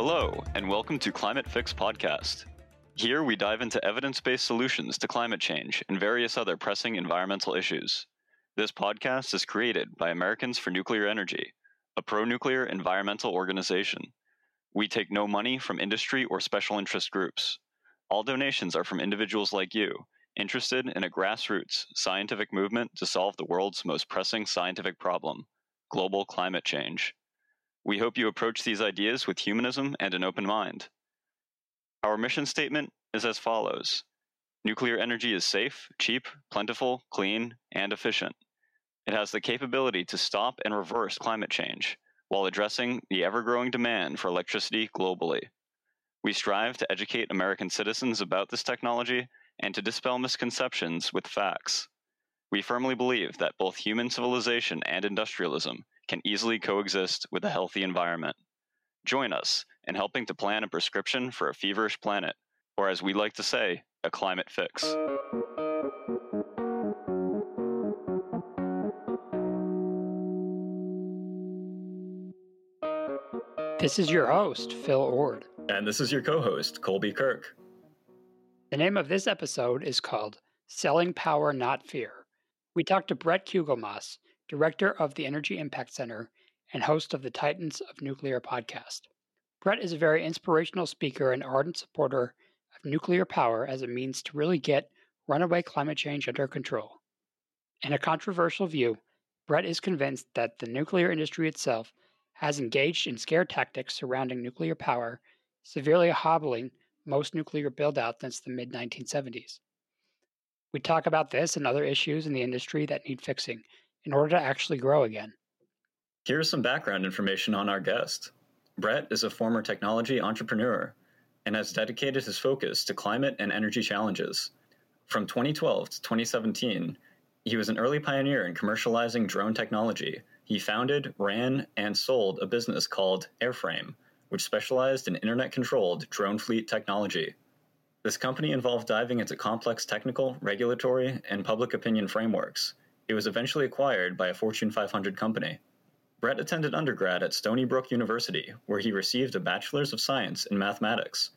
Hello, and welcome to Climate Fix Podcast. Here we dive into evidence-based solutions to climate change and various other pressing environmental issues. This podcast is created by Americans for Nuclear Energy, a pro-nuclear environmental organization. We take no money from industry or special interest groups. All donations are from individuals like you, interested in a grassroots scientific movement to solve the world's most pressing scientific problem, global climate change. We hope you approach these ideas with humanism and an open mind. Our mission statement is as follows. Nuclear energy is safe, cheap, plentiful, clean, and efficient. It has the capability to stop and reverse climate change while addressing the ever-growing demand for electricity globally. We strive to educate American citizens about this technology and to dispel misconceptions with facts. We firmly believe that both human civilization and industrialism can easily coexist with a healthy environment. Join us in helping to plan a prescription for a feverish planet, or as we like to say, a climate fix. This is your host, Phil Ord. And this is your co-host, Colby Kirk. The name of this episode is called Selling Power, Not Fear. We talked to Brett Kugelmass, director of the Energy Impact Center and host of the Titans of Nuclear podcast. Brett is a very inspirational speaker and ardent supporter of nuclear power as a means to really get runaway climate change under control. In a controversial view, Brett is convinced that the nuclear industry itself has engaged in scare tactics surrounding nuclear power, severely hobbling most nuclear build-out since the mid-1970s. We talk about this and other issues in the industry that need fixing in order to actually grow again. Here's some background information on our guest. Brett is a former technology entrepreneur and has dedicated his focus to climate and energy challenges. From 2012 to 2017, he was an early pioneer in commercializing drone technology. He founded, ran, and sold a business called Airframe, which specialized in internet-controlled drone fleet technology. This company involved diving into complex technical, regulatory, and public opinion frameworks. It was eventually acquired by a Fortune 500 company. Brett attended undergrad at Stony Brook University, where he received a Bachelor's of Science in Mathematics.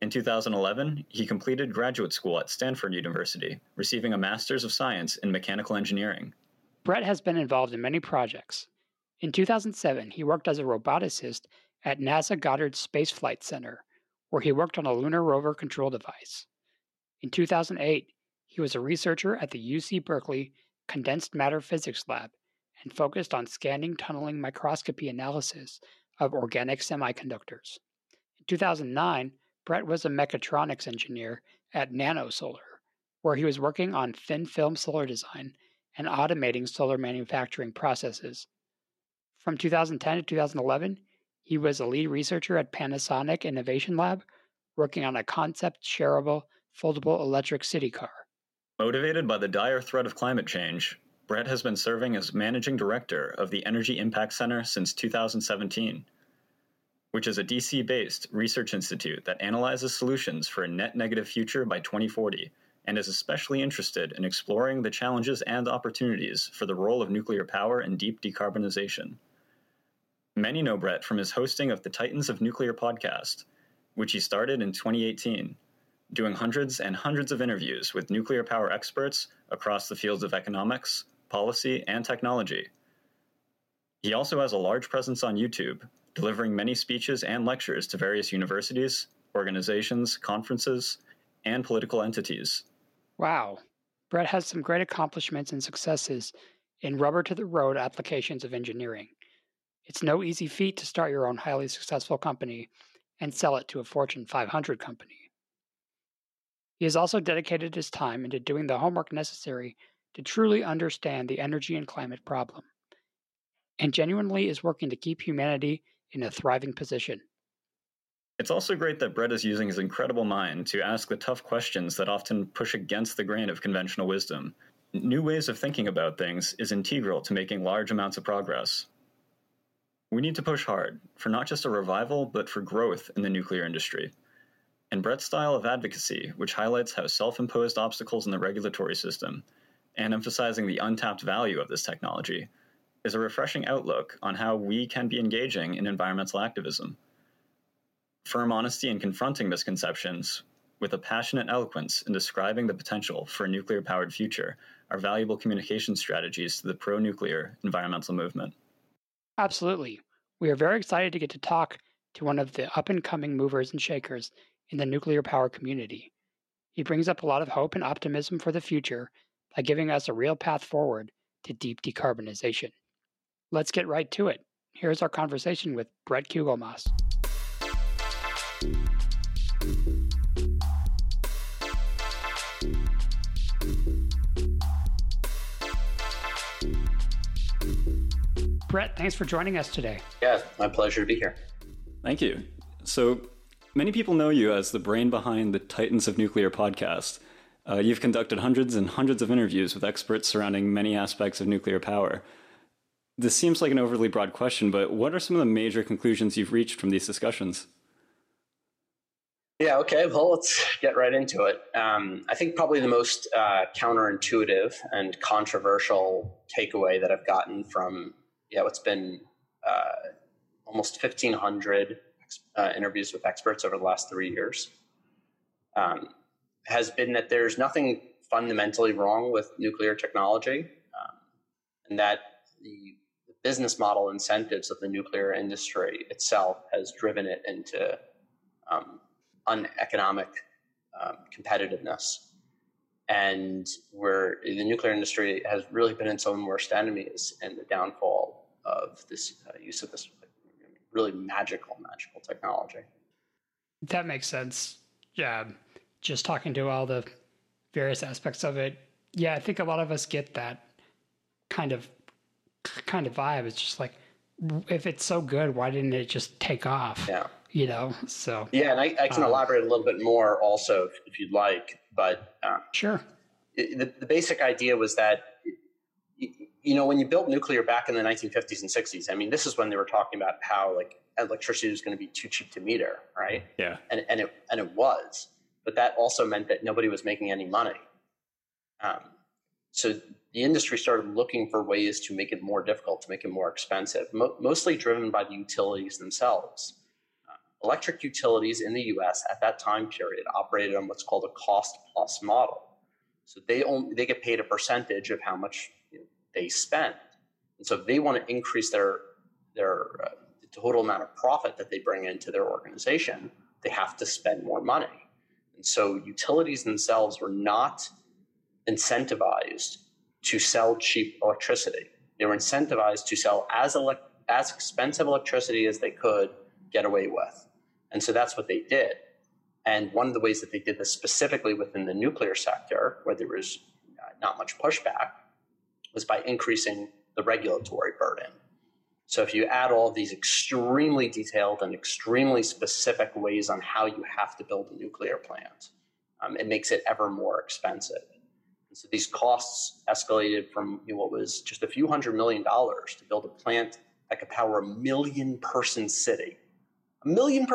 In 2011, he completed graduate school at Stanford University, receiving a Master's of Science in Mechanical Engineering. Brett has been involved in many projects. In 2007, he worked as a roboticist at NASA Goddard Space Flight Center, where he worked on a lunar rover control device. In 2008, he was a researcher at the UC Berkeley Condensed Matter Physics Lab, and focused on scanning tunneling microscopy analysis of organic semiconductors. In 2009, Brett was a mechatronics engineer at NanoSolar, where he was working on thin-film solar design and automating solar manufacturing processes. From 2010 to 2011, he was a lead researcher at Panasonic Innovation Lab, working on a concept-shareable, foldable electric city car. Motivated by the dire threat of climate change, Brett has been serving as managing director of the Energy Impact Center since 2017, which is a DC-based research institute that analyzes solutions for a net negative future by 2040 and is especially interested in exploring the challenges and opportunities for the role of nuclear power in deep decarbonization. Many know Brett from his hosting of the Titans of Nuclear podcast, which he started in 2018. Doing hundreds and hundreds of interviews with nuclear power experts across the fields of economics, policy, and technology. He also has a large presence on YouTube, delivering many speeches and lectures to various universities, organizations, conferences, and political entities. Wow. Brett has some great accomplishments and successes in rubber-to-the-road applications of engineering. It's no easy feat to start your own highly successful company and sell it to a Fortune 500 company. He has also dedicated his time into doing the homework necessary to truly understand the energy and climate problem, and genuinely is working to keep humanity in a thriving position. It's also great that Brett is using his incredible mind to ask the tough questions that often push against the grain of conventional wisdom. New ways of thinking about things is integral to making large amounts of progress. We need to push hard for not just a revival, but for growth in the nuclear industry. And Brett's style of advocacy, which highlights how self-imposed obstacles in the regulatory system, and emphasizing the untapped value of this technology, is a refreshing outlook on how we can be engaging in environmental activism. firm honesty in confronting misconceptions with a passionate eloquence in describing the potential for a nuclear-powered future are valuable communication strategies to the pro-nuclear environmental movement. Absolutely. We are very excited to get to talk to one of the up-and-coming movers and shakers in the nuclear power community. He brings up a lot of hope and optimism for the future by giving us a real path forward to deep decarbonization. Let's get right to it. Here's our conversation with Brett Kugelmass. Brett, thanks for joining us today. Yeah, my pleasure to be here. Thank you. So many people know you as the brain behind the Titans of Nuclear podcast. You've conducted hundreds and hundreds of interviews with experts surrounding many aspects of nuclear power. This seems like an overly broad question, but what are some of the major conclusions you've reached from these discussions? Yeah, okay. Well, let's get right into it. I think probably the most counterintuitive and controversial takeaway that I've gotten from what's been almost 1,500 interviews with experts over the last 3 years has been that there's nothing fundamentally wrong with nuclear technology, and that the business model incentives of the nuclear industry itself has driven it into uneconomic competitiveness. And where the nuclear industry has really been its own worst enemies in the downfall of this use of this really magical technology. That makes sense. Yeah. Just talking to all the various aspects of it. Yeah, I think a lot of us get that kind of vibe. It's just like, if it's so good, why didn't it just take off? Yeah. You know, so. Yeah, and I can elaborate a little bit more also if you'd like, but. Sure. The basic idea was that, when you built nuclear back in the 1950s and 60s, I mean, this is when they were talking about how like electricity was going to be too cheap to meter, right? Yeah. And it was, but that also meant that nobody was making any money. So the industry started looking for ways to make it more difficult, to make it more expensive, mostly driven by the utilities themselves. Electric utilities in the U.S. at that time period operated on what's called a cost-plus model. So they get paid a percentage of how much they spend. And so if they want to increase their the total amount of profit that they bring into their organization, they have to spend more money. And so utilities themselves were not incentivized to sell cheap electricity. They were incentivized to sell as expensive electricity as they could get away with. And so that's what they did. And one of the ways that they did this specifically within the nuclear sector, where there was not much pushback, was by increasing the regulatory burden. So if you add all of these extremely detailed and extremely specific ways on how you have to build a nuclear plant, it makes it ever more expensive. And so these costs escalated from what was just a few $100 million to build a plant that could power a 1 million-person city. I mean,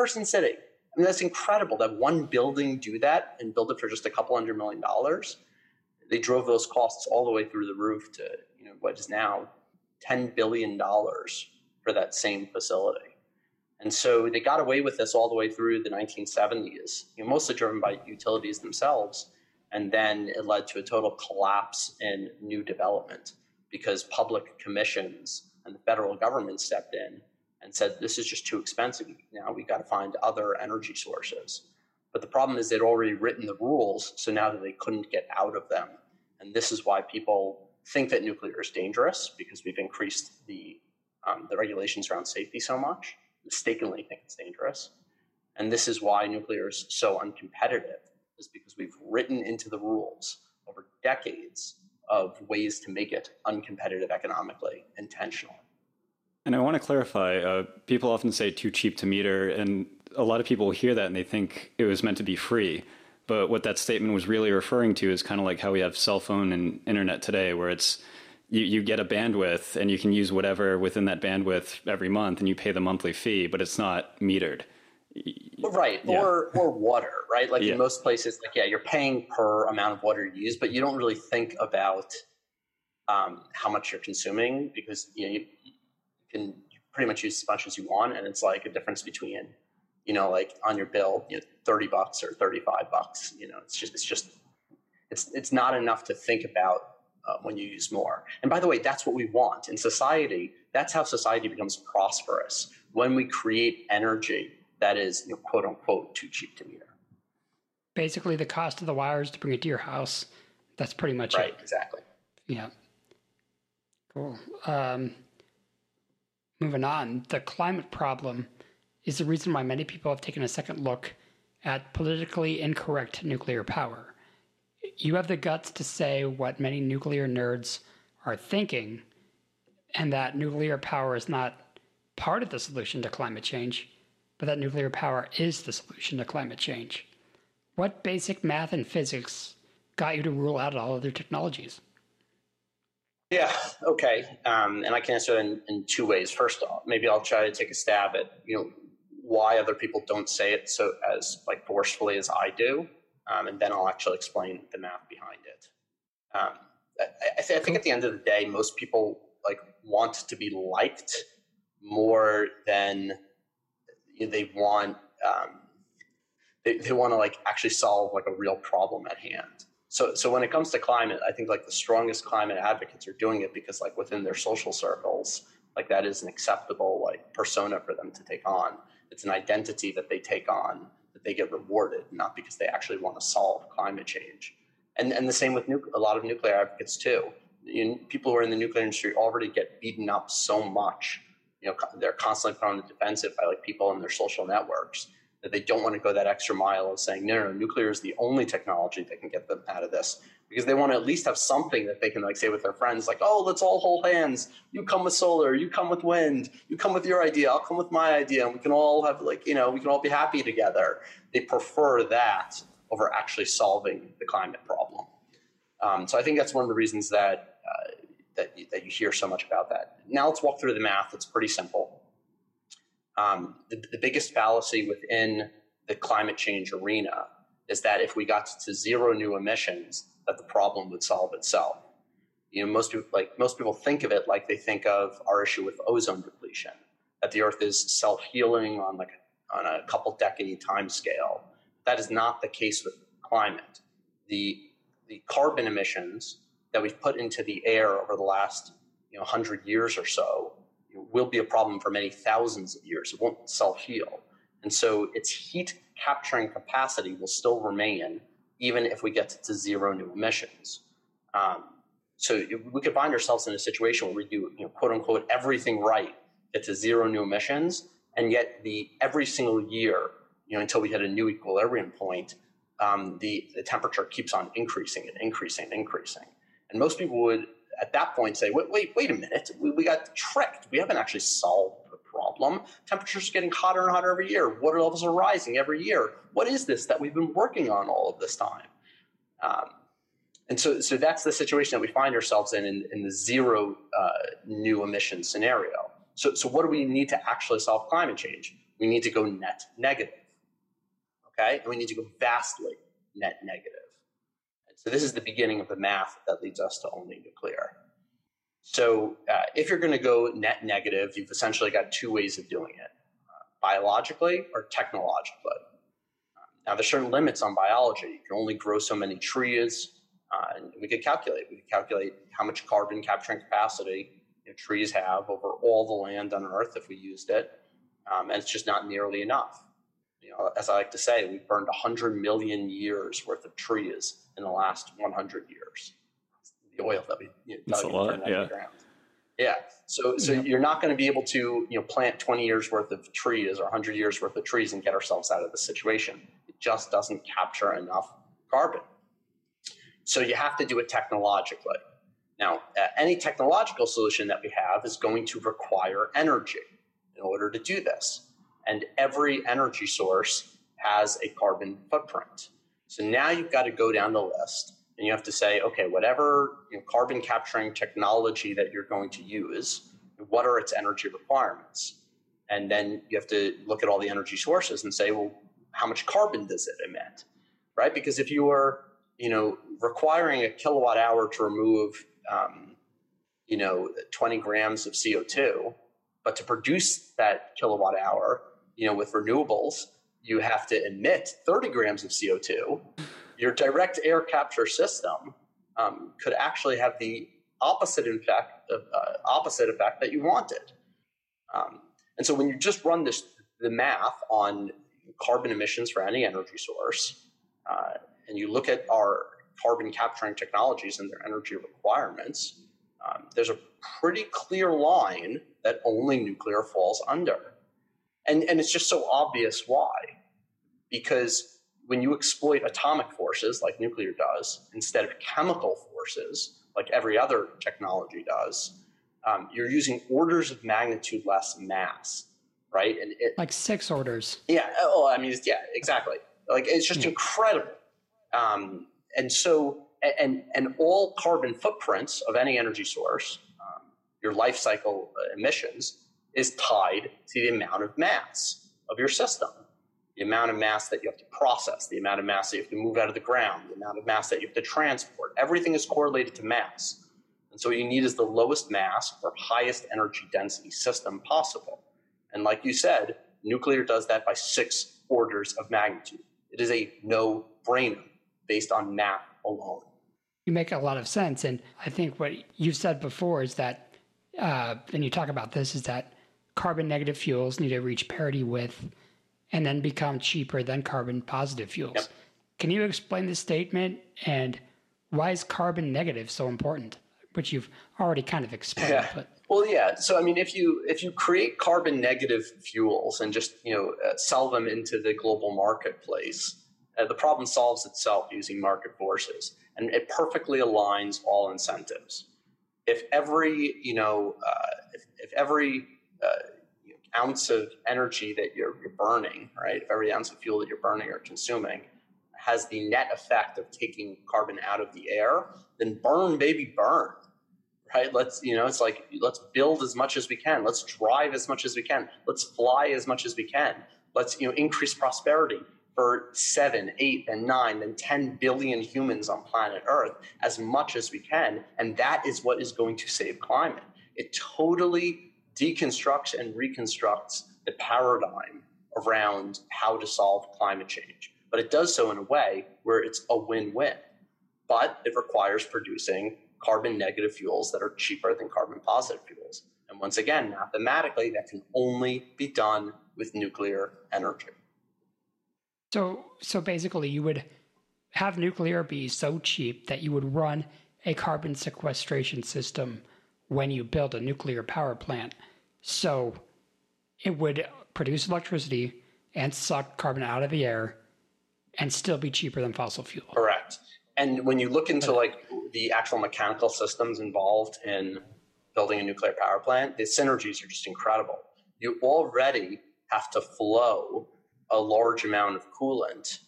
that's incredible that one building do that and build it for just a couple $100 million. They drove those costs all the way through the roof to what is now $10 billion for that same facility. And so they got away with this all the way through the 1970s, mostly driven by utilities themselves. And then it led to a total collapse in new development because public commissions and the federal government stepped in and said, this is just too expensive. Now we've got to find other energy sources. But the problem is they'd already written the rules, so now that they couldn't get out of them. And this is why people think that nuclear is dangerous, because we've increased the regulations around safety so much, mistakenly think it's dangerous. And this is why nuclear is so uncompetitive, is because we've written into the rules over decades of ways to make it uncompetitive economically, intentional. And I want to clarify, people often say too cheap to meter, and a lot of people hear that and they think it was meant to be free. But what that statement was really referring to is kind of like how we have cell phone and internet today, where it's you get a bandwidth and you can use whatever within that bandwidth every month and you pay the monthly fee, but it's not metered. Right. Yeah. Or water, right? Like in most places, you're paying per amount of water you use, but you don't really think about how much you're consuming, because you can pretty much use as much as you want. And it's like a difference between you know, like on your bill, you know, $30 or $35, you know, it's not enough to think about when you use more. And by the way, that's what we want in society. That's how society becomes prosperous, when we create energy that is, you know, quote unquote, too cheap to meter. Basically the cost of the wires to bring it to your house. That's pretty much right, it. Right, exactly. Yeah. Cool. Moving on, the climate problem is the reason why many people have taken a second look at politically incorrect nuclear power. You have the guts to say what many nuclear nerds are thinking, and that nuclear power is not part of the solution to climate change, but that nuclear power is the solution to climate change. What basic math and physics got you to rule out all other technologies? Yeah, okay. And I can answer that in two ways. First off, maybe I'll try to take a stab at, you know, why other people don't say it so as like forcefully as I do. And then I'll actually explain the math behind it. I think at the end of the day, most people like want to be liked more than they want. They want to like actually solve like a real problem at hand. So when it comes to climate, I think like the strongest climate advocates are doing it because like within their social circles, like that is an acceptable like persona for them to take on. It's an identity that they take on, that they get rewarded, not because they actually want to solve climate change. And the same with a lot of nuclear advocates too. People who are in the nuclear industry already get beaten up so much. You know, they're constantly put on the defensive by like people in their social networks, that they don't want to go that extra mile of saying, no, nuclear is the only technology that can get them out of this, because they want to at least have something that they can like say with their friends, like, oh, let's all hold hands. You come with solar, you come with wind, you come with your idea, I'll come with my idea. And we can all have like, you know, we can all be happy together. They prefer that over actually solving the climate problem. So I think that's one of the reasons that, that you hear so much about that. Now let's walk through the math. It's pretty simple. The biggest fallacy within the climate change arena is that if we got to zero new emissions, that the problem would solve itself. You know, most people think of it like they think of our issue with ozone depletion, that the Earth is self-healing on like on a couple decade time scale. That is not the case with climate. The carbon emissions that we've put into the air over the last 100 years or so will be a problem for many thousands of years. It won't self-heal. And so its heat capturing capacity will still remain even if we get to zero new emissions. So we could find ourselves in a situation where we do, quote unquote, everything right, get to zero new emissions, and yet every single year, until we hit a new equilibrium point, the temperature keeps on increasing. And most people would, at that point, say, wait a minute, we got tricked. We haven't actually solved the problem. Temperatures are getting hotter and hotter every year. Water levels are rising every year. What is this that we've been working on all of this time? And so that's the situation that we find ourselves in the zero new emission scenario. So what do we need to actually solve climate change? We need to go net negative, okay? And we need to go vastly net negative. So this is the beginning of the math that leads us to only nuclear. So if you're going to go net negative, you've essentially got two ways of doing it, biologically or technologically. Now, there's certain limits on biology. You can only grow so many trees. And we could calculate how much carbon capturing capacity trees have over all the land on Earth if we used it. And it's just not nearly enough. As I like to say, we've burned 100 million years worth of trees in the last 100 years. The oil that we that's a lot, yeah. Yeah. So you're not going to be able to plant 20 years worth of trees or 100 years worth of trees and get ourselves out of the situation. It just doesn't capture enough carbon. So you have to do it technologically. Now, any technological solution that we have is going to require energy in order to do this. And every energy source has a carbon footprint. So now you've got to go down the list and you have to say, okay, whatever carbon capturing technology that you're going to use, what are its energy requirements? And then you have to look at all the energy sources and say, well, how much carbon does it emit, right? Because if you are, requiring a kilowatt hour to remove, 20 grams of CO2, but to produce that kilowatt hour, with renewables, you have to emit 30 grams of CO2, your direct air capture system could actually have the opposite effect that you wanted. And so when you just run the math on carbon emissions for any energy source, and you look at our carbon capturing technologies and their energy requirements, there's a pretty clear line that only nuclear falls under. And it's just so obvious why. Because when you exploit atomic forces like nuclear does, instead of chemical forces like every other technology does, you're using orders of magnitude less mass, right? And like 6 orders. Yeah. Oh, I mean, yeah, exactly. Like it's just incredible. And all carbon footprints of any energy source, your life cycle emissions, is tied to the amount of mass of your system, the amount of mass that you have to process, the amount of mass that you have to move out of the ground, the amount of mass that you have to transport. Everything is correlated to mass. And so what you need is the lowest mass or highest energy density system possible. And like you said, nuclear does that by 6 orders of magnitude. It is a no-brainer based on math alone. You make a lot of sense. And I think what you've said before is that, and you talk about this, is that carbon negative fuels need to reach parity with and then become cheaper than carbon positive fuels. Yep. Can you explain this statement and why is carbon negative so important? Which you've already kind of explained. Yeah. But. Well, yeah. So, I mean, if you create carbon negative fuels and just, sell them into the global marketplace, the problem solves itself using market forces, and it perfectly aligns all incentives. If every, ounce of energy that you're burning, right? If every ounce of fuel that you're burning or consuming has the net effect of taking carbon out of the air, then burn, baby, burn, right? Let's build as much as we can. Let's drive as much as we can. Let's fly as much as we can. Let's, increase prosperity for 7, 8, and 9, and 10 billion humans on planet Earth as much as we can. And that is what is going to save climate. It totally deconstructs and reconstructs the paradigm around how to solve climate change. But it does so in a way where it's a win-win. But it requires producing carbon negative fuels that are cheaper than carbon positive fuels. And once again, mathematically, that can only be done with nuclear energy. So basically, you would have nuclear be so cheap that you would run a carbon sequestration system when you build a nuclear power plant. So it would produce electricity and suck carbon out of the air and still be cheaper than fossil fuel. Correct. And when you look into the actual mechanical systems involved in building a nuclear power plant, the synergies are just incredible. You already have to flow a large amount of coolant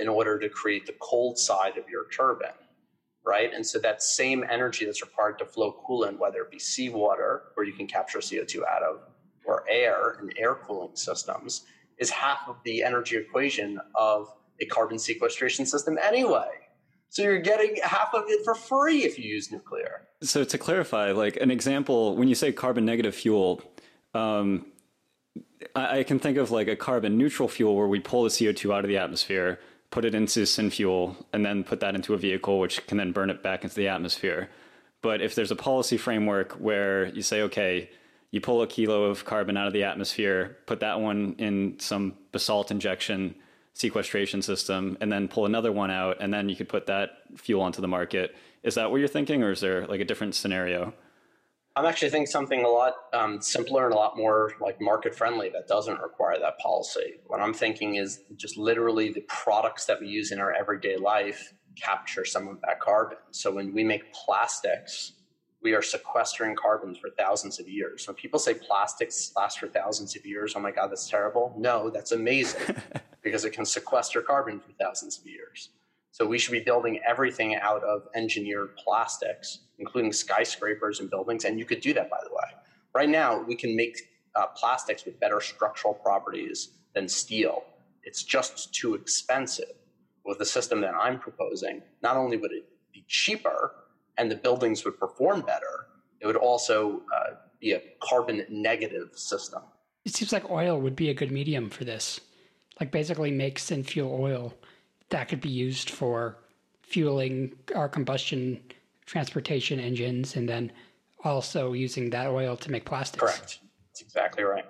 in order to create the cold side of your turbine, right? And so that same energy that's required to flow coolant, whether it be seawater, where you can capture CO2 out of, or air and air cooling systems, is half of the energy equation of a carbon sequestration system anyway. So you're getting half of it for free if you use nuclear. So to clarify, like an example, when you say carbon negative fuel, I can think of like a carbon neutral fuel where we pull the CO2 out of the atmosphere, put it into synfuel, and then put that into a vehicle, which can then burn it back into the atmosphere. But if there's a policy framework where you say, okay, you pull a kilo of carbon out of the atmosphere, put that one in some basalt injection sequestration system, and then pull another one out, and then you could put that fuel onto the market. Is that what you're thinking, or is there like a different scenario? I'm actually thinking something a lot simpler and a lot more like market friendly that doesn't require that policy. What I'm thinking is just literally the products that we use in our everyday life capture some of that carbon. So when we make plastics, we are sequestering carbon for thousands of years. When people say plastics last for thousands of years, oh my God, that's terrible. No, that's amazing. Because it can sequester carbon for thousands of years. So we should be building everything out of engineered plastics, including skyscrapers and buildings. And you could do that, by the way. Right now, we can make plastics with better structural properties than steel. It's just too expensive. With the system that I'm proposing, not only would it be cheaper and the buildings would perform better, it would also be a carbon negative system. It seems like oil would be a good medium for this. like basically makes and fuel oil that could be used for fueling our combustion transportation engines, and then also using that oil to make plastics. Correct. That's exactly right.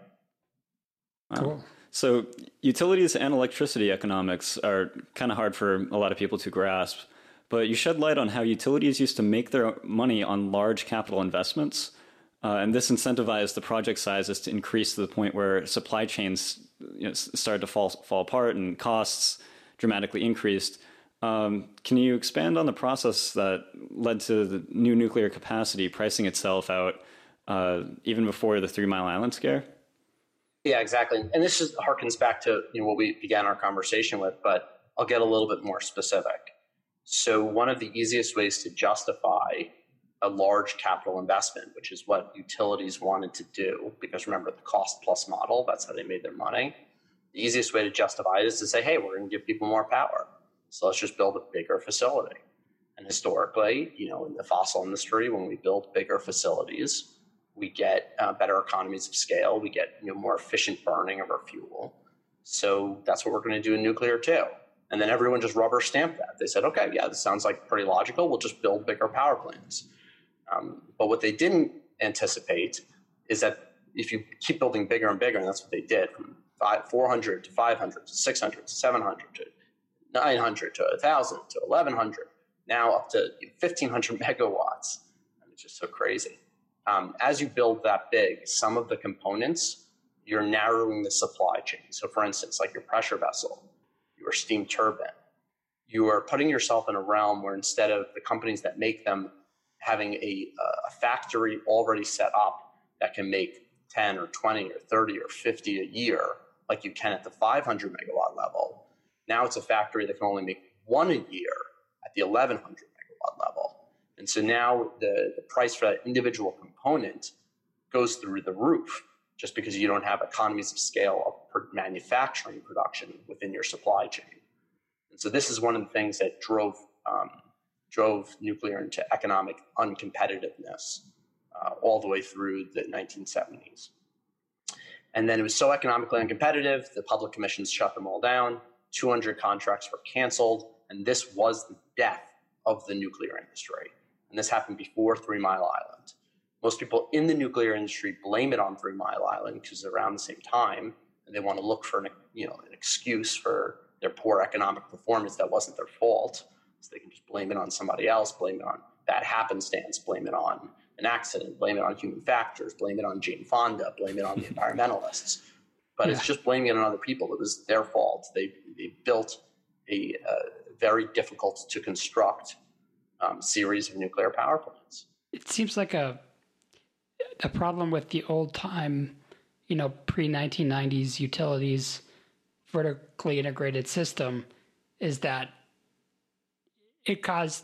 Wow. Cool. So utilities and electricity economics are kind of hard for a lot of people to grasp, but you shed light on how utilities used to make their money on large capital investments. And this incentivized the project sizes to increase to the point where supply chains, you know, started to fall apart and costs dramatically increased. Can you expand on the process that led to the new nuclear capacity pricing itself out even before the Three Mile Island scare? Yeah, exactly. And this just harkens back to, you know, what we began our conversation with, but I'll get a little bit more specific. So one of the easiest ways to justify a large capital investment, which is what utilities wanted to do, because remember the cost plus model, that's how they made their money. The easiest way to justify it is to say, hey, we're going to give people more power. So let's just build a bigger facility. And historically, you know, in the fossil industry, when we build bigger facilities, we get better economies of scale. We get, you know, more efficient burning of our fuel. So that's what we're going to do in nuclear too. And then everyone just rubber stamped that. They said, okay, yeah, this sounds like pretty logical. We'll just build bigger power plants. But what they didn't anticipate is that if you keep building bigger and bigger, and that's what they did, from 400 to 500 to 600 to 700 to 900 to 1,000 to 1,100, now up to 1,500 megawatts. It's just so crazy. As you build that big, some of the components, you're narrowing the supply chain. So for instance, like your pressure vessel, your steam turbine, you are putting yourself in a realm where instead of the companies that make them having a factory already set up that can make 10 or 20 or 30 or 50 a year, like you can at the 500 megawatt level, now it's a factory that can only make one a year at the 1,100 megawatt level. And so now the price for that individual component goes through the roof, just because you don't have economies of scale of manufacturing production within your supply chain. And so this is one of the things that drove nuclear into economic uncompetitiveness all the way through the 1970s. And then it was so economically uncompetitive, the public commissions shut them all down, 200 contracts were canceled, and this was the death of the nuclear industry. And this happened before Three Mile Island. Most people in the nuclear industry blame it on Three Mile Island because it's around the same time, and they want to look for an excuse for their poor economic performance that wasn't their fault. So they can just blame it on somebody else, blame it on bad happenstance, blame it on an accident, blame it on human factors, blame it on Jane Fonda, blame it on the environmentalists. But it's just blaming it on other people. It was their fault. They built a very difficult to construct series of nuclear power plants. It seems like a problem with the old time, you know, pre-1990s utilities vertically integrated system is that it caused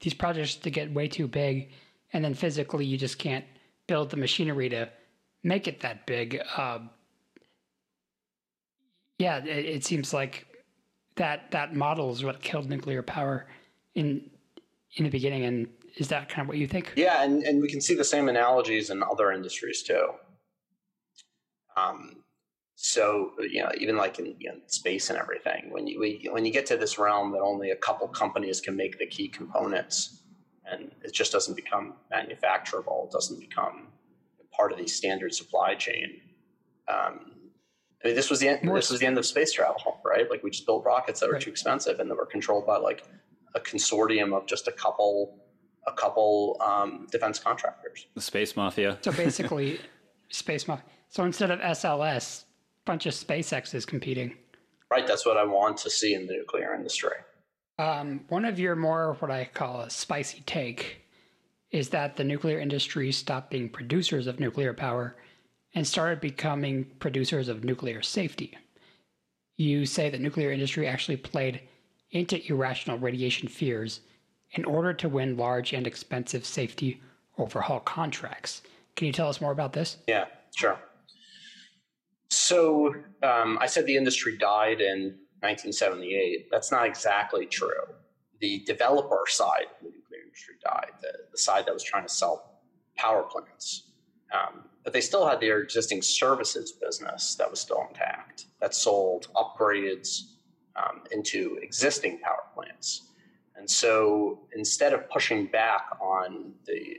these projects to get way too big, and then physically you just can't build the machinery to make it that big. It seems like that model is what killed nuclear power in the beginning. And is that kind of what you think? Yeah, and we can see the same analogies in other industries too. So, you know, even like in space and everything, when you get to this realm that only a couple companies can make the key components, and it just doesn't become manufacturable, it doesn't become part of the standard supply chain. I mean, this was the end of space travel, right? Like, we just built rockets that were too expensive and that were controlled by like a consortium of just a couple defense contractors. The space mafia. So basically, space mafia. So instead of SLS, bunch of SpaceX is competing. Right. That's what I want to see in the nuclear industry. One of your more, what I call a spicy take, is that the nuclear industry stopped being producers of nuclear power and started becoming producers of nuclear safety. You say the nuclear industry actually played into irrational radiation fears in order to win large and expensive safety overhaul contracts. Can you tell us more about this? Yeah, sure. So I said the industry died in 1978. That's not exactly true. The developer side of the nuclear industry died, the side that was trying to sell power plants. But they still had their existing services business that was still intact, that sold upgrades into existing power plants. And so instead of pushing back on the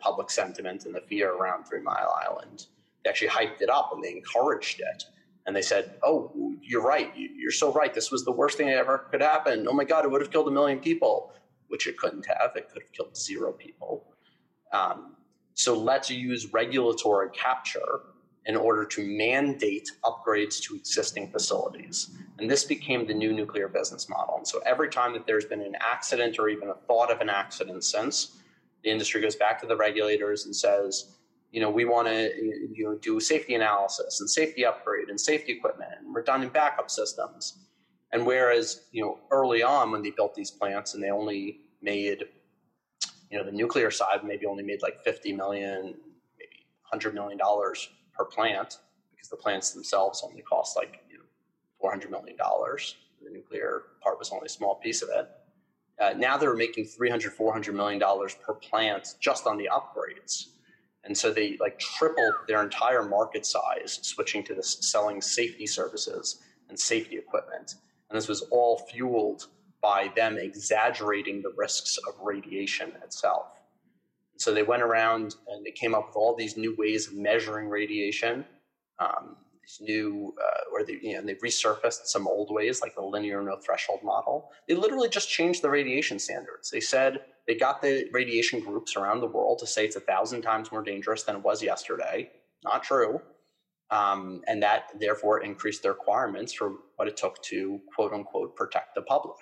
public sentiment and the fear around Three Mile Island, they actually hyped it up and they encouraged it. And they said, oh, you're right. You're so right. This was the worst thing that ever could happen. Oh, my God, it would have killed 1 million people, which it couldn't have. It could have killed 0 people. So let's use regulatory capture in order to mandate upgrades to existing facilities. And this became the new nuclear business model. And so every time that there's been an accident or even a thought of an accident since, the industry goes back to the regulators and says, you know, we want to do safety analysis and safety upgrade and safety equipment and redundant backup systems. And whereas, you know, early on when they built these plants and they only made, you know, the nuclear side maybe only made like $50 million, maybe $100 million per plant, because the plants themselves only cost like, you know, $400 million. The nuclear part was only a small piece of it. Now they're making $300, $400 million per plant just on the upgrades. And so they like tripled their entire market size, switching to this selling safety services and safety equipment. And this was all fueled by them exaggerating the risks of radiation itself. So they went around and they came up with all these new ways of measuring radiation. These new, and they resurfaced some old ways, like the linear no threshold model. They literally just changed the radiation standards. They said they got the radiation groups around the world to say it's 1,000 times more dangerous than it was yesterday. Not true. And that therefore increased their requirements for what it took to, quote unquote, protect the public.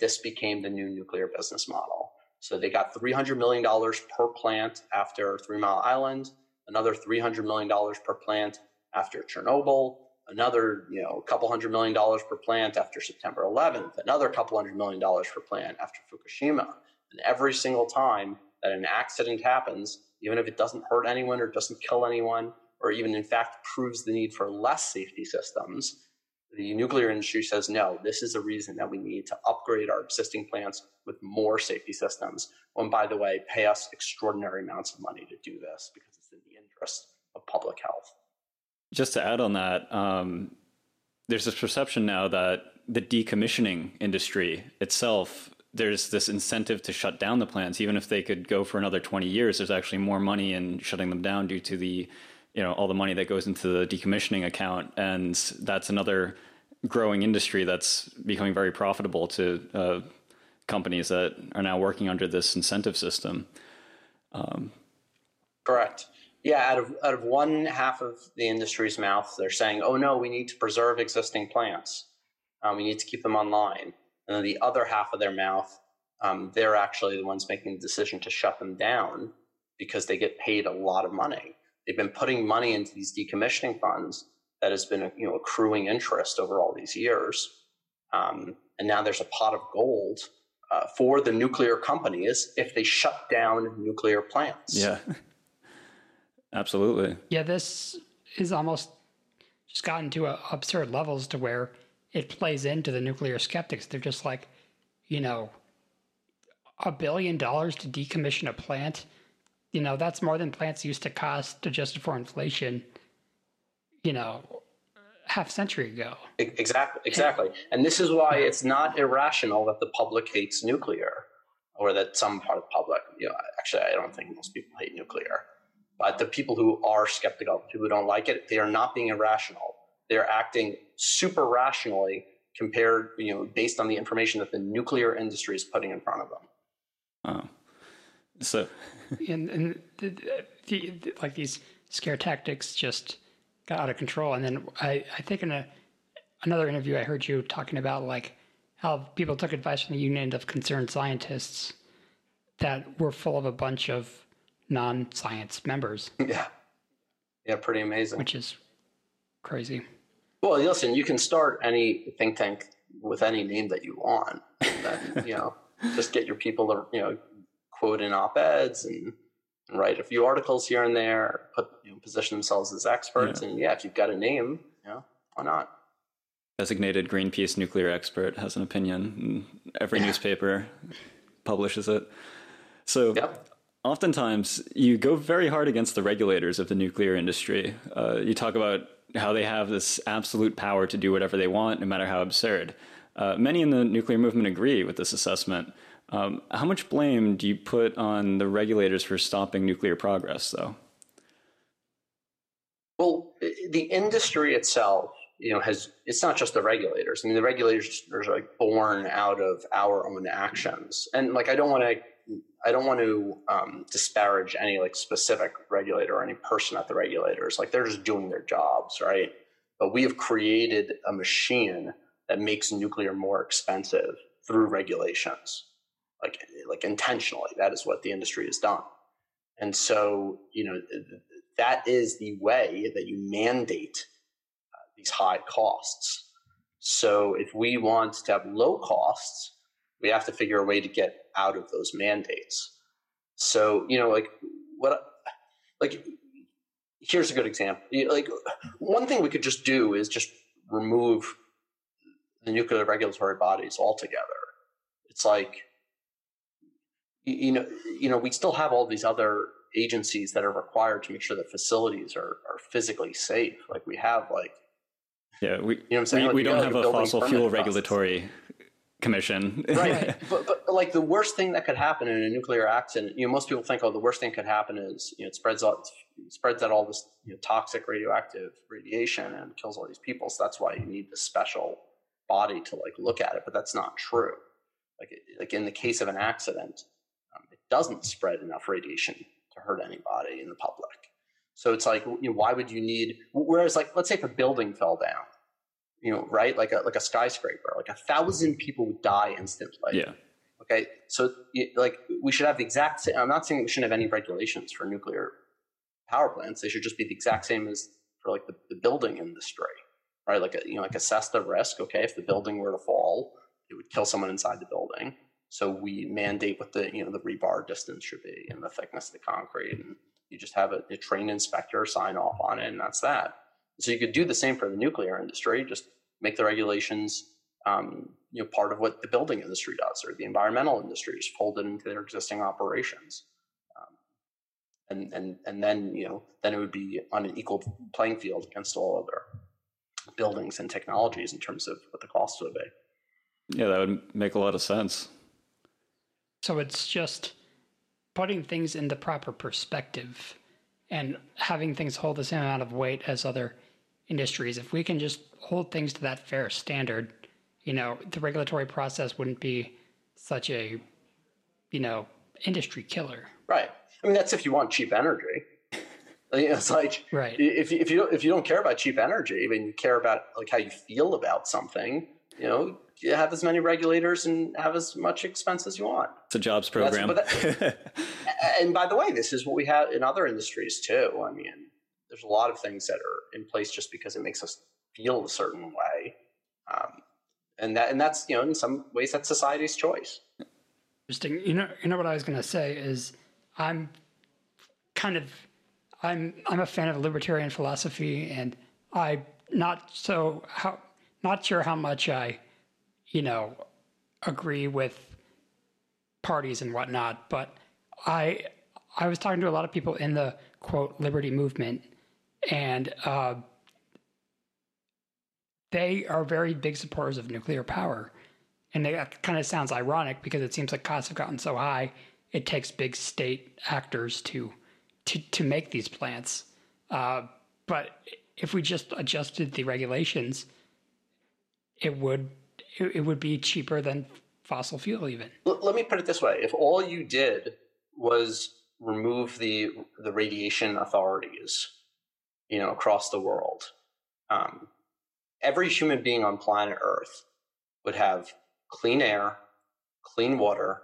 This became the new nuclear business model. So they got $300 million per plant after 3 Mile Island, another $300 million per plant after Chernobyl, another, you know, $200 million per plant after September 11th, another $200 million per plant after Fukushima. And every single time that an accident happens, even if it doesn't hurt anyone or doesn't kill anyone, or even in fact proves the need for less safety systems, the nuclear industry says, no, this is a reason that we need to upgrade our existing plants with more safety systems. And by the way, pay us extraordinary amounts of money to do this because it's in the interest of public health. Just to add on that, there's this perception now that the decommissioning industry itself, there's this incentive to shut down the plants. Even if they could go for another 20 years, there's actually more money in shutting them down due to the, you know, all the money that goes into the decommissioning account. And that's another growing industry that's becoming very profitable to companies that are now working under this incentive system. Correct. Yeah, out of one half of the industry's mouth, they're saying, oh, no, we need to preserve existing plants. We need to keep them online. And then the other half of their mouth, they're actually the ones making the decision to shut them down because they get paid a lot of money. They've been putting money into these decommissioning funds that has been, you know, accruing interest over all these years. And now there's a pot of gold for the nuclear companies if they shut down nuclear plants. Yeah. Absolutely. Yeah, this is almost just gotten to absurd levels to where it plays into the nuclear skeptics. They're just like, you know, $1 billion to decommission a plant. You know, that's more than plants used to cost adjusted for inflation, you know, half century ago. Exactly. And this is why it's not irrational that the public hates nuclear, or that some part of the public, you know, actually, I don't think most people hate nuclear. But the people who are skeptical, people who don't like it, they are not being irrational. They're acting super rationally compared, you know, based on the information that the nuclear industry is putting in front of them. Wow. So, and like these scare tactics just got out of control. And then I think in another interview, I heard you talking about like how people took advice from the Union of Concerned Scientists that were full of a bunch of non-science members. Yeah, pretty amazing. Which is crazy. Well, listen, you can start any think tank with any name that you want. And then, you know, just get your people to, you know, quote in op-eds and write a few articles here and there, put, you know, position themselves as experts. Yeah. And yeah, if you've got a name, you know, why not? Designated Greenpeace nuclear expert has an opinion. Every newspaper publishes it. So. Yep. Oftentimes, you go very hard against the regulators of the nuclear industry. You talk about how they have this absolute power to do whatever they want, no matter how absurd. Many in the nuclear movement agree with this assessment. How much blame do you put on the regulators for stopping nuclear progress, though? Well, the industry itself, it's not just the regulators. I mean, the regulators are born out of our own actions. And I don't want to disparage any specific regulator or any person at the regulators. They're just doing their jobs, right? But we have created a machine that makes nuclear more expensive through regulations, like intentionally. That is what the industry has done. And so, that is the way that you mandate these high costs. So if we want to have low costs, we have to figure a way to get out of those mandates. So, here's a good example. One thing we could just do is just remove the nuclear regulatory bodies altogether. It's we still have all these other agencies that are required to make sure that facilities are physically safe. We have we don't have a fossil fuel regulatory commission. Right. But the worst thing that could happen in a nuclear accident, most people think, the worst thing that could happen is, it spreads out all this toxic radioactive radiation and kills all these people. So that's why you need this special body to look at it. But that's not true. In the case of an accident, it doesn't spread enough radiation to hurt anybody in the public. So it's why would you need, whereas let's say if a building fell down, right? Like a skyscraper, 1,000 people would die instantly. Yeah. Okay. So we should have the exact same, I'm not saying we shouldn't have any regulations for nuclear power plants. They should just be the exact same as for the building industry, right? Assess the risk. Okay. If the building were to fall, it would kill someone inside the building. So we mandate what the rebar distance should be and the thickness of the concrete, and you just have a trained inspector sign off on it, and that's that. So you could do the same for the nuclear industry. Just make the regulations, part of what the building industry does, or the environmental industry, just fold it into their existing operations, and then then it would be on an equal playing field against all other buildings and technologies in terms of what the costs would be. Yeah, that would make a lot of sense. So it's just putting things in the proper perspective and having things hold the same amount of weight as other industries. If we can just hold things to that fair standard, the regulatory process wouldn't be such a, industry killer. Right. I mean, that's if you want cheap energy. Right. If you don't care about cheap energy, you care about how you feel about something, you have as many regulators and have as much expense as you want. It's a jobs program. And by the way, this is what we have in other industries too. There's a lot of things that are in place just because it makes us feel a certain way. And that's in some ways that's society's choice. Interesting. What I was going to say is I'm a fan of libertarian philosophy, and not sure how much I, agree with parties and whatnot, but I was talking to a lot of people in the quote liberty movement, and they are very big supporters of nuclear power, and that kind of sounds ironic because it seems like costs have gotten so high. It takes big state actors to make these plants, but if we just adjusted the regulations, it would be cheaper than fossil fuel even. Let me put it this way. If all you did was remove the radiation authorities, across the world, every human being on planet Earth would have clean air, clean water,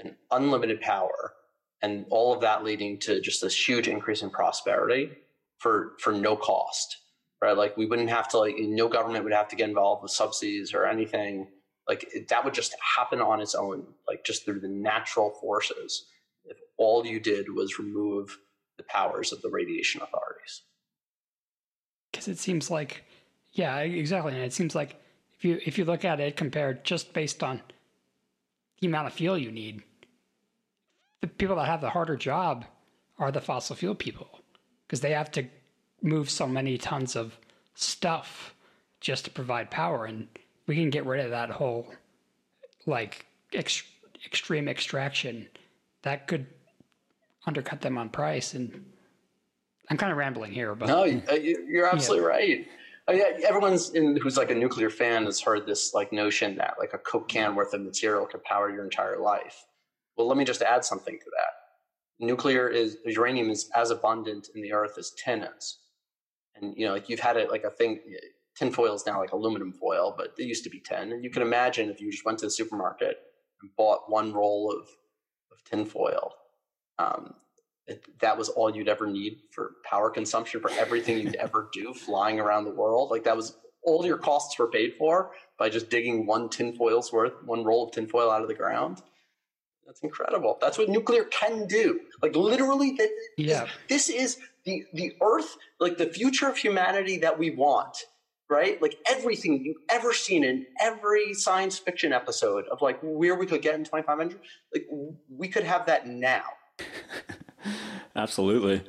and unlimited power, and all of that leading to just this huge increase in prosperity for no cost. Right, we wouldn't have to no government would have to get involved with subsidies or anything. That would just happen on its own, just through the natural forces. If all you did was remove the powers of the radiation authorities, because it seems exactly, and it seems if you look at it compared just based on the amount of fuel you need, the people that have the harder job are the fossil fuel people, because they have to move so many tons of stuff just to provide power. And we can get rid of that whole like extreme extraction that could undercut them on price. And I'm kind of rambling here, but no, you're absolutely right. Everyone's who's like a nuclear fan has heard this like notion that like a Coke can worth of material could power your entire life. Well, let me just add something to that. Uranium is as abundant in the earth as tin is. And, you know, like you've had it like a thing, tin foil is now like aluminum foil, but it used to be tin. And you can imagine if you just went to the supermarket and bought one roll of tin foil, that was all you'd ever need for power consumption for everything you'd ever do flying around the world. Like that was all your costs were paid for by just digging one roll of tinfoil out of the ground. That's incredible. That's what nuclear can do. Like literally, this is the Earth, like the future of humanity that we want, right? Like everything you've ever seen in every science fiction episode of like where we could get in 2500, like we could have that now. Absolutely.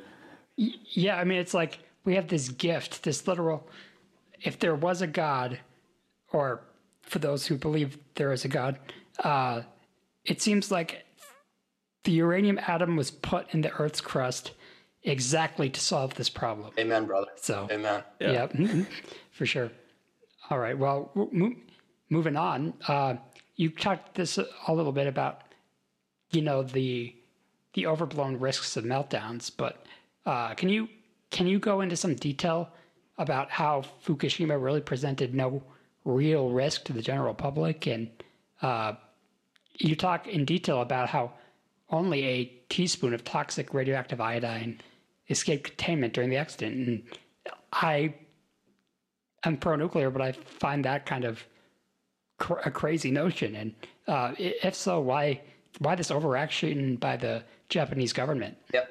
Yeah, I mean, it's like we have this gift, this literal, if there was a God, or for those who believe there is a God, it seems like the uranium atom was put in the Earth's crust exactly to solve this problem. Amen, brother. So, amen. Yeah, for sure. All right. Well, moving on. You talked this a little bit about, you know, the overblown risks of meltdowns, but can you go into some detail about how Fukushima really presented no real risk to the general public? And you talk in detail about how only a teaspoon of toxic radioactive iodine escaped containment during the accident. And I am pro-nuclear, but I find that kind of a crazy notion. And if so, why this overaction by the Japanese government? Yep.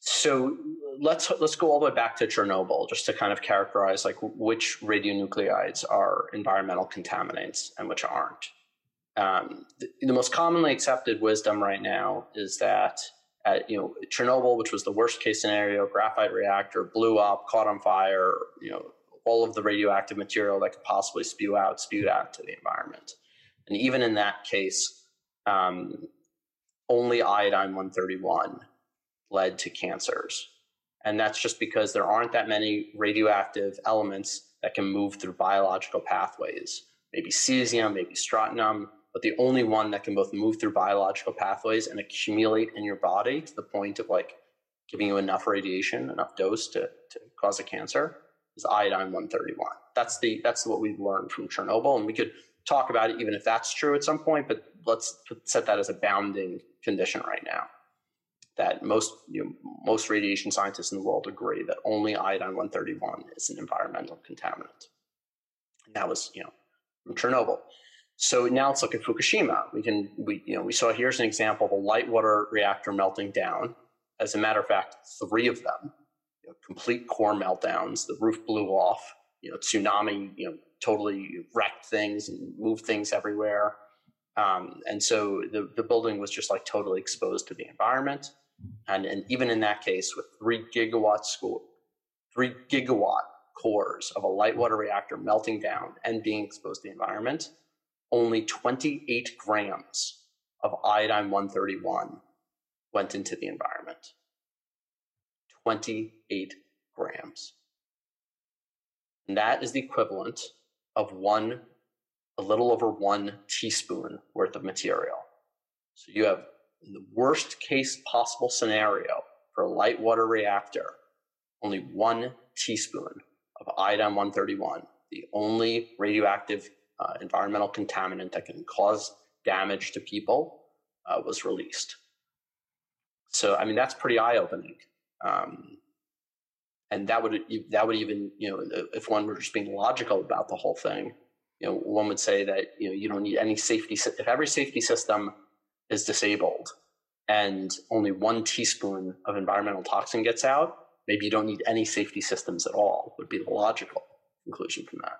So let's go all the way back to Chernobyl just to kind of characterize like which radionuclides are environmental contaminants and which aren't. The most commonly accepted wisdom right now is that Chernobyl, which was the worst case scenario, graphite reactor blew up, caught on fire, you know, all of the radioactive material that could possibly spewed out to the environment. And even in that case, only iodine-131 led to cancers. And that's just because there aren't that many radioactive elements that can move through biological pathways, maybe cesium, maybe strontium, but the only one that can both move through biological pathways and accumulate in your body to the point of like giving you enough radiation, enough dose to cause a cancer is iodine-131. That's what we've learned from Chernobyl. And we could talk about it even if that's true at some point, but let's set that as a bounding condition right now, that most radiation scientists in the world agree that only iodine-131 is an environmental contaminant. And that was, from Chernobyl. So now let's look at Fukushima. We saw here's an example of a light water reactor melting down. As a matter of fact, three of them, complete core meltdowns, the roof blew off, tsunami, totally wrecked things and moved things everywhere. And so the building was just like totally exposed to the environment. And even in that case, with 3 gigawatt cores of a light water reactor melting down and being exposed to the environment, only 28 grams of iodine-131 went into the environment. 28 grams. And that is the equivalent of a little over 1 teaspoon worth of material. So you have, in the worst case possible scenario for a light water reactor, only 1 teaspoon of iodine-131, the only radioactive environmental contaminant that can cause damage to people, was released. So, I mean, that's pretty eye-opening. And that would even, if one were just being logical about the whole thing, one would say that, you don't need any safety. If every safety system is disabled and only 1 teaspoon of environmental toxin gets out, maybe you don't need any safety systems at all, would be the logical conclusion from that.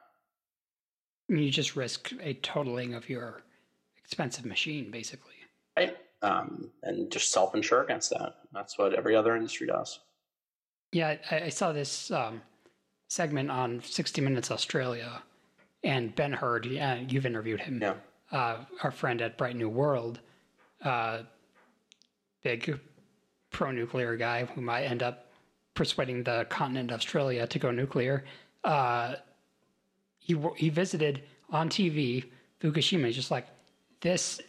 You just risk a totaling of your expensive machine, basically. and just self-insure against that. That's what every other industry does. Yeah, I saw this segment on 60 Minutes Australia, and Ben Hurd, you've interviewed him, yeah. Our friend at Bright New World, big pro-nuclear guy who might end up persuading the continent of Australia to go nuclear. He visited on TV Fukushima. He's just like, this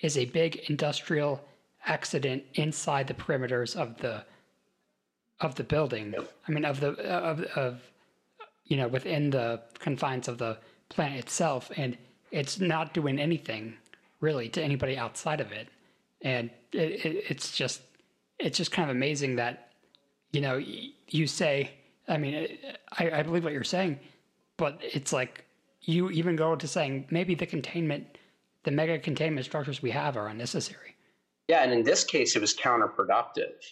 is a big industrial accident inside the perimeters of the building. Yep. I mean, of within the confines of the plant itself, and it's not doing anything really to anybody outside of it. And it's just kind of amazing that, you know, you say, I mean, I believe what you're saying, but it's like you even go to saying maybe the mega containment structures we have are unnecessary. Yeah. And in this case, it was counterproductive.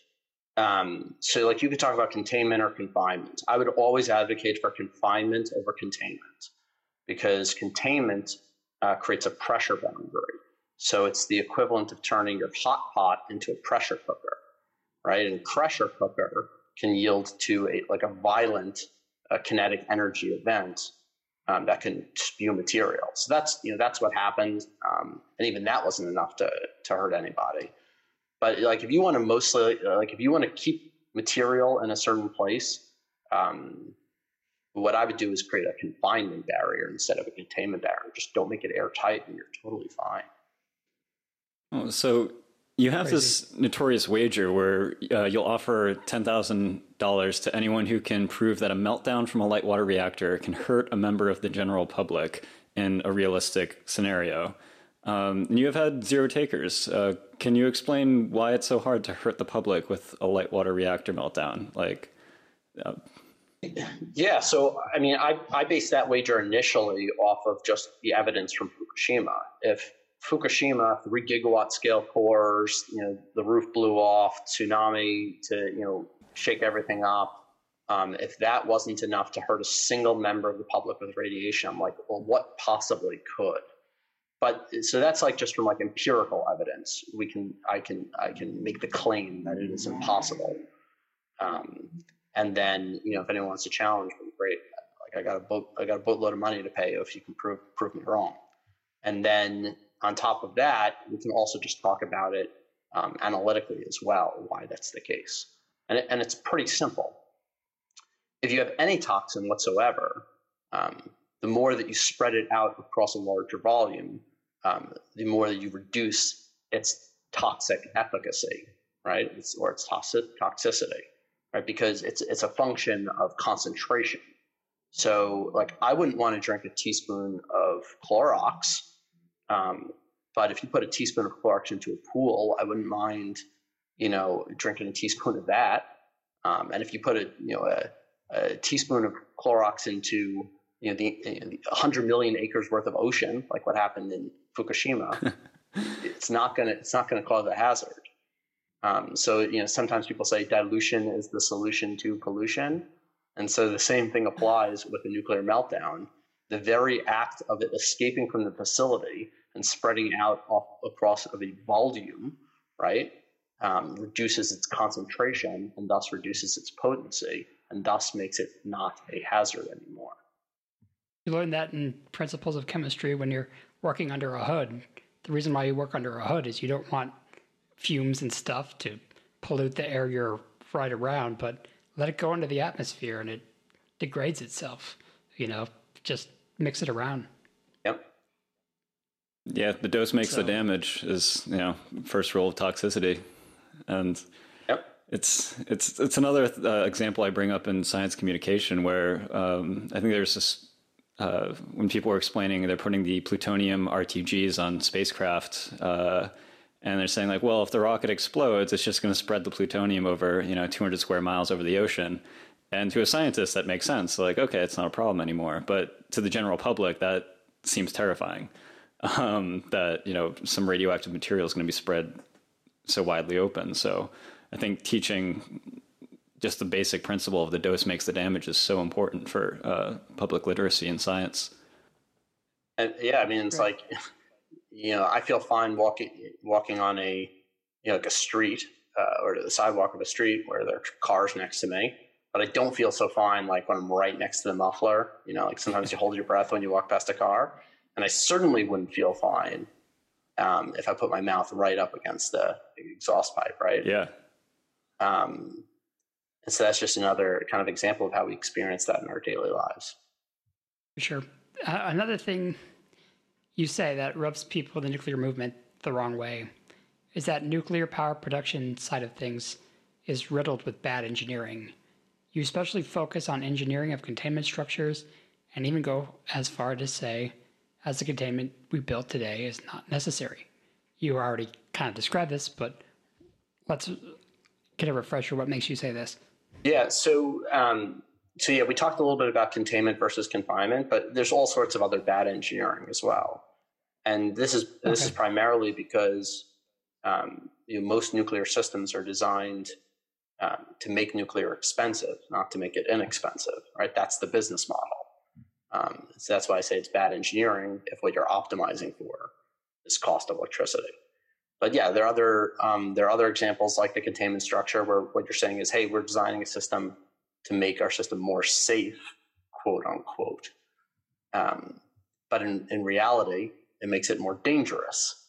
So like you could talk about containment or confinement. I would always advocate for confinement over containment, because containment creates a pressure boundary. So it's the equivalent of turning your hot pot into a pressure cooker, right? And pressure cooker can yield to a violent kinetic energy event that can spew material. So that's what happened. And even that wasn't enough to hurt anybody. But if you want to keep material in a certain place, what I would do is create a confinement barrier instead of a containment barrier. Just don't make it airtight and you're totally fine. Oh, so you have this notorious wager where you'll offer $10,000 to anyone who can prove that a meltdown from a light water reactor can hurt a member of the general public in a realistic scenario. And you have had zero takers. Can you explain why it's so hard to hurt the public with a light water reactor meltdown? Yeah. So, I mean, I based that wager initially off of just the evidence from Fukushima. If Fukushima, 3 gigawatt scale cores, the roof blew off, tsunami to, shake everything up. If that wasn't enough to hurt a single member of the public with radiation, I'm like, well, what possibly could? But so that's just from empirical evidence. I can make the claim that it is impossible. And then if anyone wants to challenge me, great. I got a boatload of money to pay if you can prove me wrong. And then on top of that, we can also just talk about it analytically as well, why that's the case. And it's pretty simple. If you have any toxin whatsoever, the more that you spread it out across a larger volume, the more that you reduce its toxic efficacy, right? Its toxicity, right? Because it's a function of concentration. So I wouldn't want to drink a teaspoon of Clorox, but if you put a teaspoon of Clorox into a pool, I wouldn't mind, drinking a teaspoon of that. And if you put a teaspoon of Clorox into the 100 million acres worth of ocean, like what happened in Fukushima, it's not going to cause a hazard. So sometimes people say dilution is the solution to pollution. And so the same thing applies with a nuclear meltdown. The very act of it escaping from the facility and spreading out across of a volume, right, reduces its concentration and thus reduces its potency and thus makes it not a hazard anymore. You learn that in Principles of Chemistry when you're working under a hood. The reason why you work under a hood is you don't want fumes and stuff to pollute the air you're right around, but let it go into the atmosphere and it degrades itself. Just mix it around. Yep. Yeah, the dose makes the damage is, first rule of toxicity. And it's another example I bring up in science communication where I think there's this... when people were explaining, they're putting the plutonium RTGs on spacecraft, and they're saying if the rocket explodes, it's just going to spread the plutonium over, 200 square miles over the ocean. And to a scientist, that makes sense. Okay, it's not a problem anymore. But to the general public, that seems terrifying, that, some radioactive material is going to be spread so widely open. So I think teaching just the basic principle of the dose makes the damage is so important for public literacy in science. And, yeah, I mean, it's you know, I feel fine walking on a, you know, like a street or to the sidewalk of a street where there are cars next to me. But I don't feel so fine like when I'm right next to the muffler. You know, like sometimes you hold your breath when you walk past a car. And I certainly wouldn't feel fine if I put my mouth right up against the exhaust pipe, right? Yeah. And so that's just another kind of example of how we experience that in our daily lives. Sure. Another thing you say that rubs people in the nuclear movement the wrong way is that nuclear power production side of things is riddled with bad engineering. You especially focus on engineering of containment structures and even go as far to say, as the containment we built today is not necessary. You already kind of described this, but let's get a refresher. What makes you say this? Yeah, so yeah, we talked a little bit about containment versus confinement, but there's all sorts of other bad engineering as well. And this is primarily because you know, most nuclear systems are designed to make nuclear expensive, not to make it inexpensive, right? That's the business model. So that's why I say it's bad engineering if what you're optimizing for is cost of electricity. But yeah, there are other examples like the containment structure where what you're saying is, hey, we're designing a system to make our system more safe, quote unquote. But in reality, it makes it more dangerous.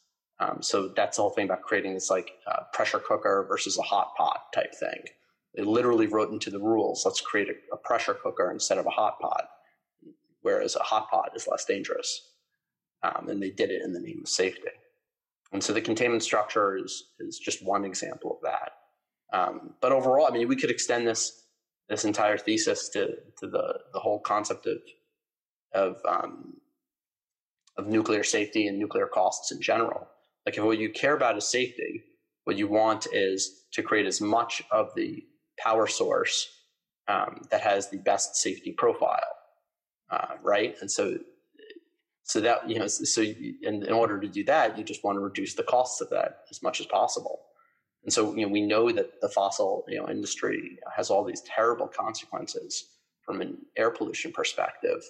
So that's the whole thing about creating this like pressure cooker versus a hot pot type thing. They literally wrote into the rules, let's create a pressure cooker instead of a hot pot, whereas a hot pot is less dangerous. And they did it in the name of safety. And so the containment structure is just one example of that. But overall, I mean, we could extend this entire thesis to the whole concept of nuclear safety and nuclear costs in general. Like if what you care about is safety, what you want is to create as much of the power source that has the best safety profile, right? And so that, you know, so you, in order to do that, you just want to reduce the costs of that as much as possible. And so, you know, we know that the fossil, you know, industry has all these terrible consequences from an air pollution perspective.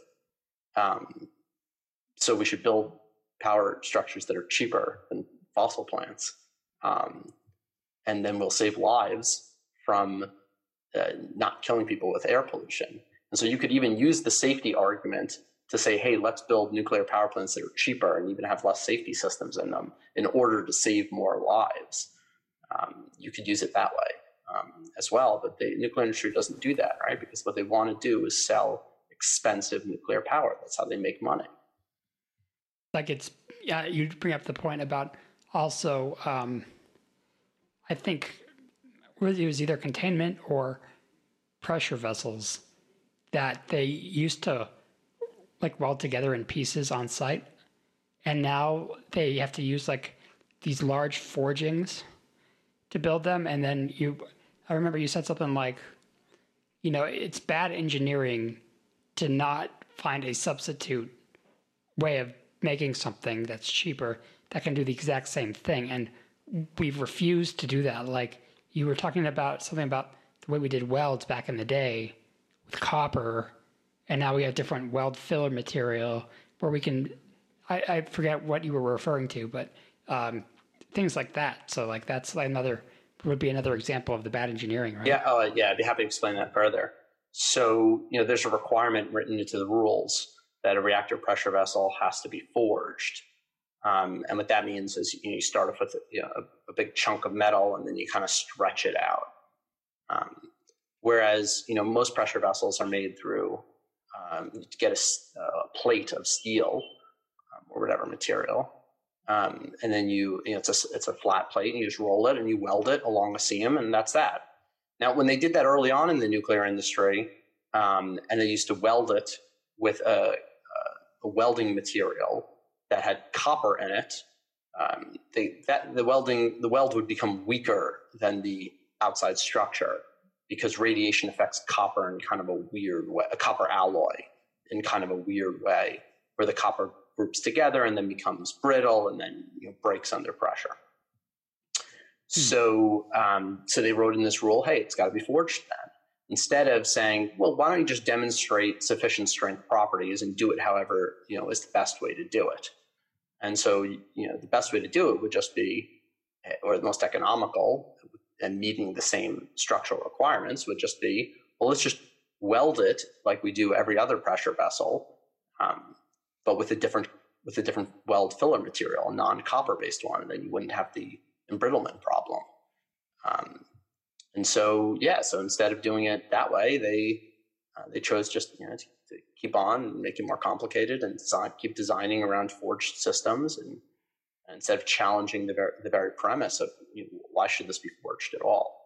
So we should build power structures that are cheaper than fossil plants. And then we'll save lives from not killing people with air pollution. And so you could even use the safety argument to say, hey, let's build nuclear power plants that are cheaper and even have less safety systems in them in order to save more lives. You could use it that way as well. But the nuclear industry doesn't do that, right? Because what they want to do is sell expensive nuclear power. That's how they make money. Like it's, yeah, you bring up the point about also, I think it was either containment or pressure vessels that they used to like weld together in pieces on site. And now they have to use like these large forgings to build them. And then I remember you said something like, you know, it's bad engineering to not find a substitute way of making something that's cheaper that can do the exact same thing, and we've refused to do that. Like you were talking about something about the way we did welds back in the day with copper, and now we have different weld filler material where we can I forget what you were referring to, but things like that. So like that's another would be another example of the bad engineering, right? Yeah, I'd be happy to explain that further. So, you know, there's a requirement written into the rules that a reactor pressure vessel has to be forged. And what that means is you start off with, you know, a big chunk of metal and then you kind of stretch it out. Whereas, you know, most pressure vessels are made through, you get a plate of steel or whatever material. And then you know, it's a flat plate and you just roll it and you weld it along a seam, and that's that. Now, when they did that early on in the nuclear industry, and they used to weld it with a welding material that had copper in it, the weld would become weaker than the outside structure because radiation affects copper in kind of a weird way, a copper alloy in kind of a weird way, where the copper groups together and then becomes brittle and then, you know, breaks under pressure. So they wrote in this rule, hey, it's got to be forged then. Instead of saying, well, why don't you just demonstrate sufficient strength properties and do it however, you know, is the best way to do it. And so, the best way to do it would just be, or the most economical and meeting the same structural requirements would just be, well, let's just weld it like we do every other pressure vessel, but with a different weld filler material, a non-copper based one, and then you wouldn't have the embrittlement problem. And so, so instead of doing it that way, they chose just to keep on making it more complicated and keep designing around forged systems, and instead of challenging the very premise of why should this be forged at all?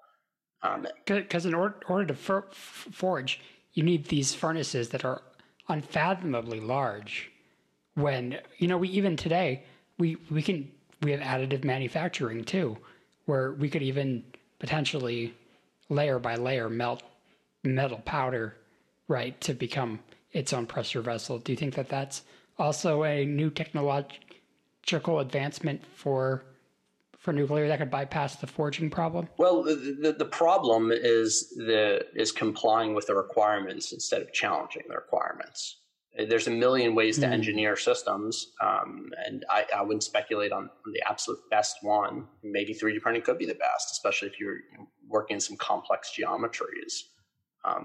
Because in order to forge, you need these furnaces that are unfathomably large. When we even today we have additive manufacturing too, where we could even potentially layer by layer melt metal powder, right, to become its own pressure vessel. Do you think that that's also a new technological advancement for nuclear that could bypass the forging problem? Well, the problem is complying with the requirements instead of challenging the requirements. There's a million ways to engineer systems, and I wouldn't speculate on the absolute best one. Maybe 3D printing could be the best, especially if you're working in some complex geometries,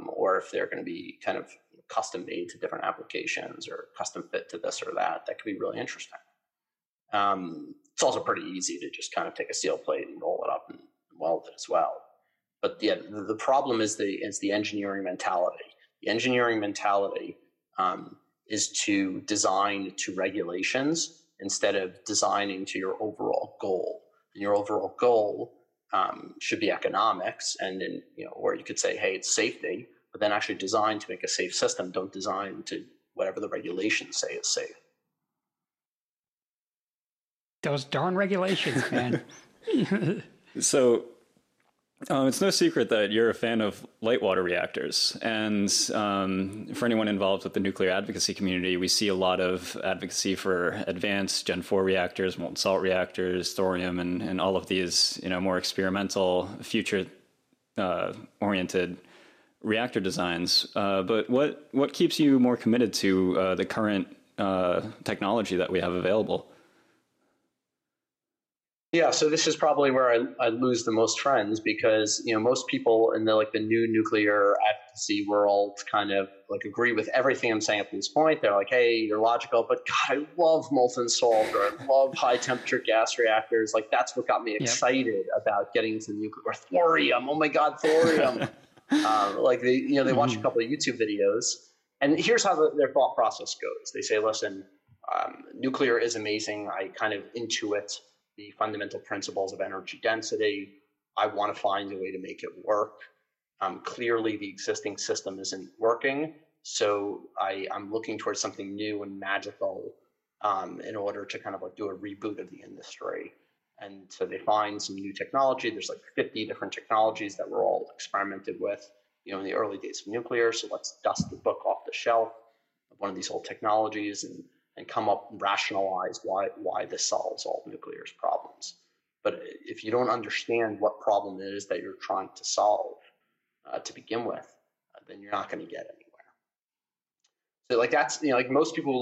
or if they're going to be kind of custom made to different applications or custom fit to this or that. That could be really interesting. It's also pretty easy to just kind of take a steel plate and roll it up and weld it as well. But the problem is the engineering mentality. The engineering mentality is to design to regulations instead of designing to your overall goal. And your overall goal should be economics, and then or you could say, hey, it's safety, but then actually design to make a safe system. Don't design to whatever the regulations say is safe. Those darn regulations, man. So it's no secret that you're a fan of light water reactors. And for anyone involved with the nuclear advocacy community, we see a lot of advocacy for advanced Gen 4 reactors, molten salt reactors, thorium, and all of these more experimental, future-oriented reactor designs. But what keeps you more committed to the current technology that we have available? Yeah, so this is probably where I lose the most friends, because most people in the new nuclear advocacy world kind of agree with everything I'm saying up to this point. They're like, hey, you're logical, but God, I love molten salt, or I love high temperature gas reactors. Like, that's what got me excited about getting into nuclear, or thorium. Oh my God, thorium! They watch a couple of YouTube videos, and here's how their thought process goes. They say, listen, nuclear is amazing. I kind of intuit the fundamental principles of energy density. I want to find a way to make it work. Clearly, the existing system isn't working, so I'm looking towards something new and magical in order to kind of do a reboot of the industry. And so they find some new technology. There's 50 different technologies that were all experimented with, in the early days of nuclear. So let's dust the book off the shelf of one of these old technologies and come up and rationalize why this solves all nuclear's problems. But if you don't understand what problem it is that you're trying to solve to begin with, then you're not going to get anywhere. So that's, most people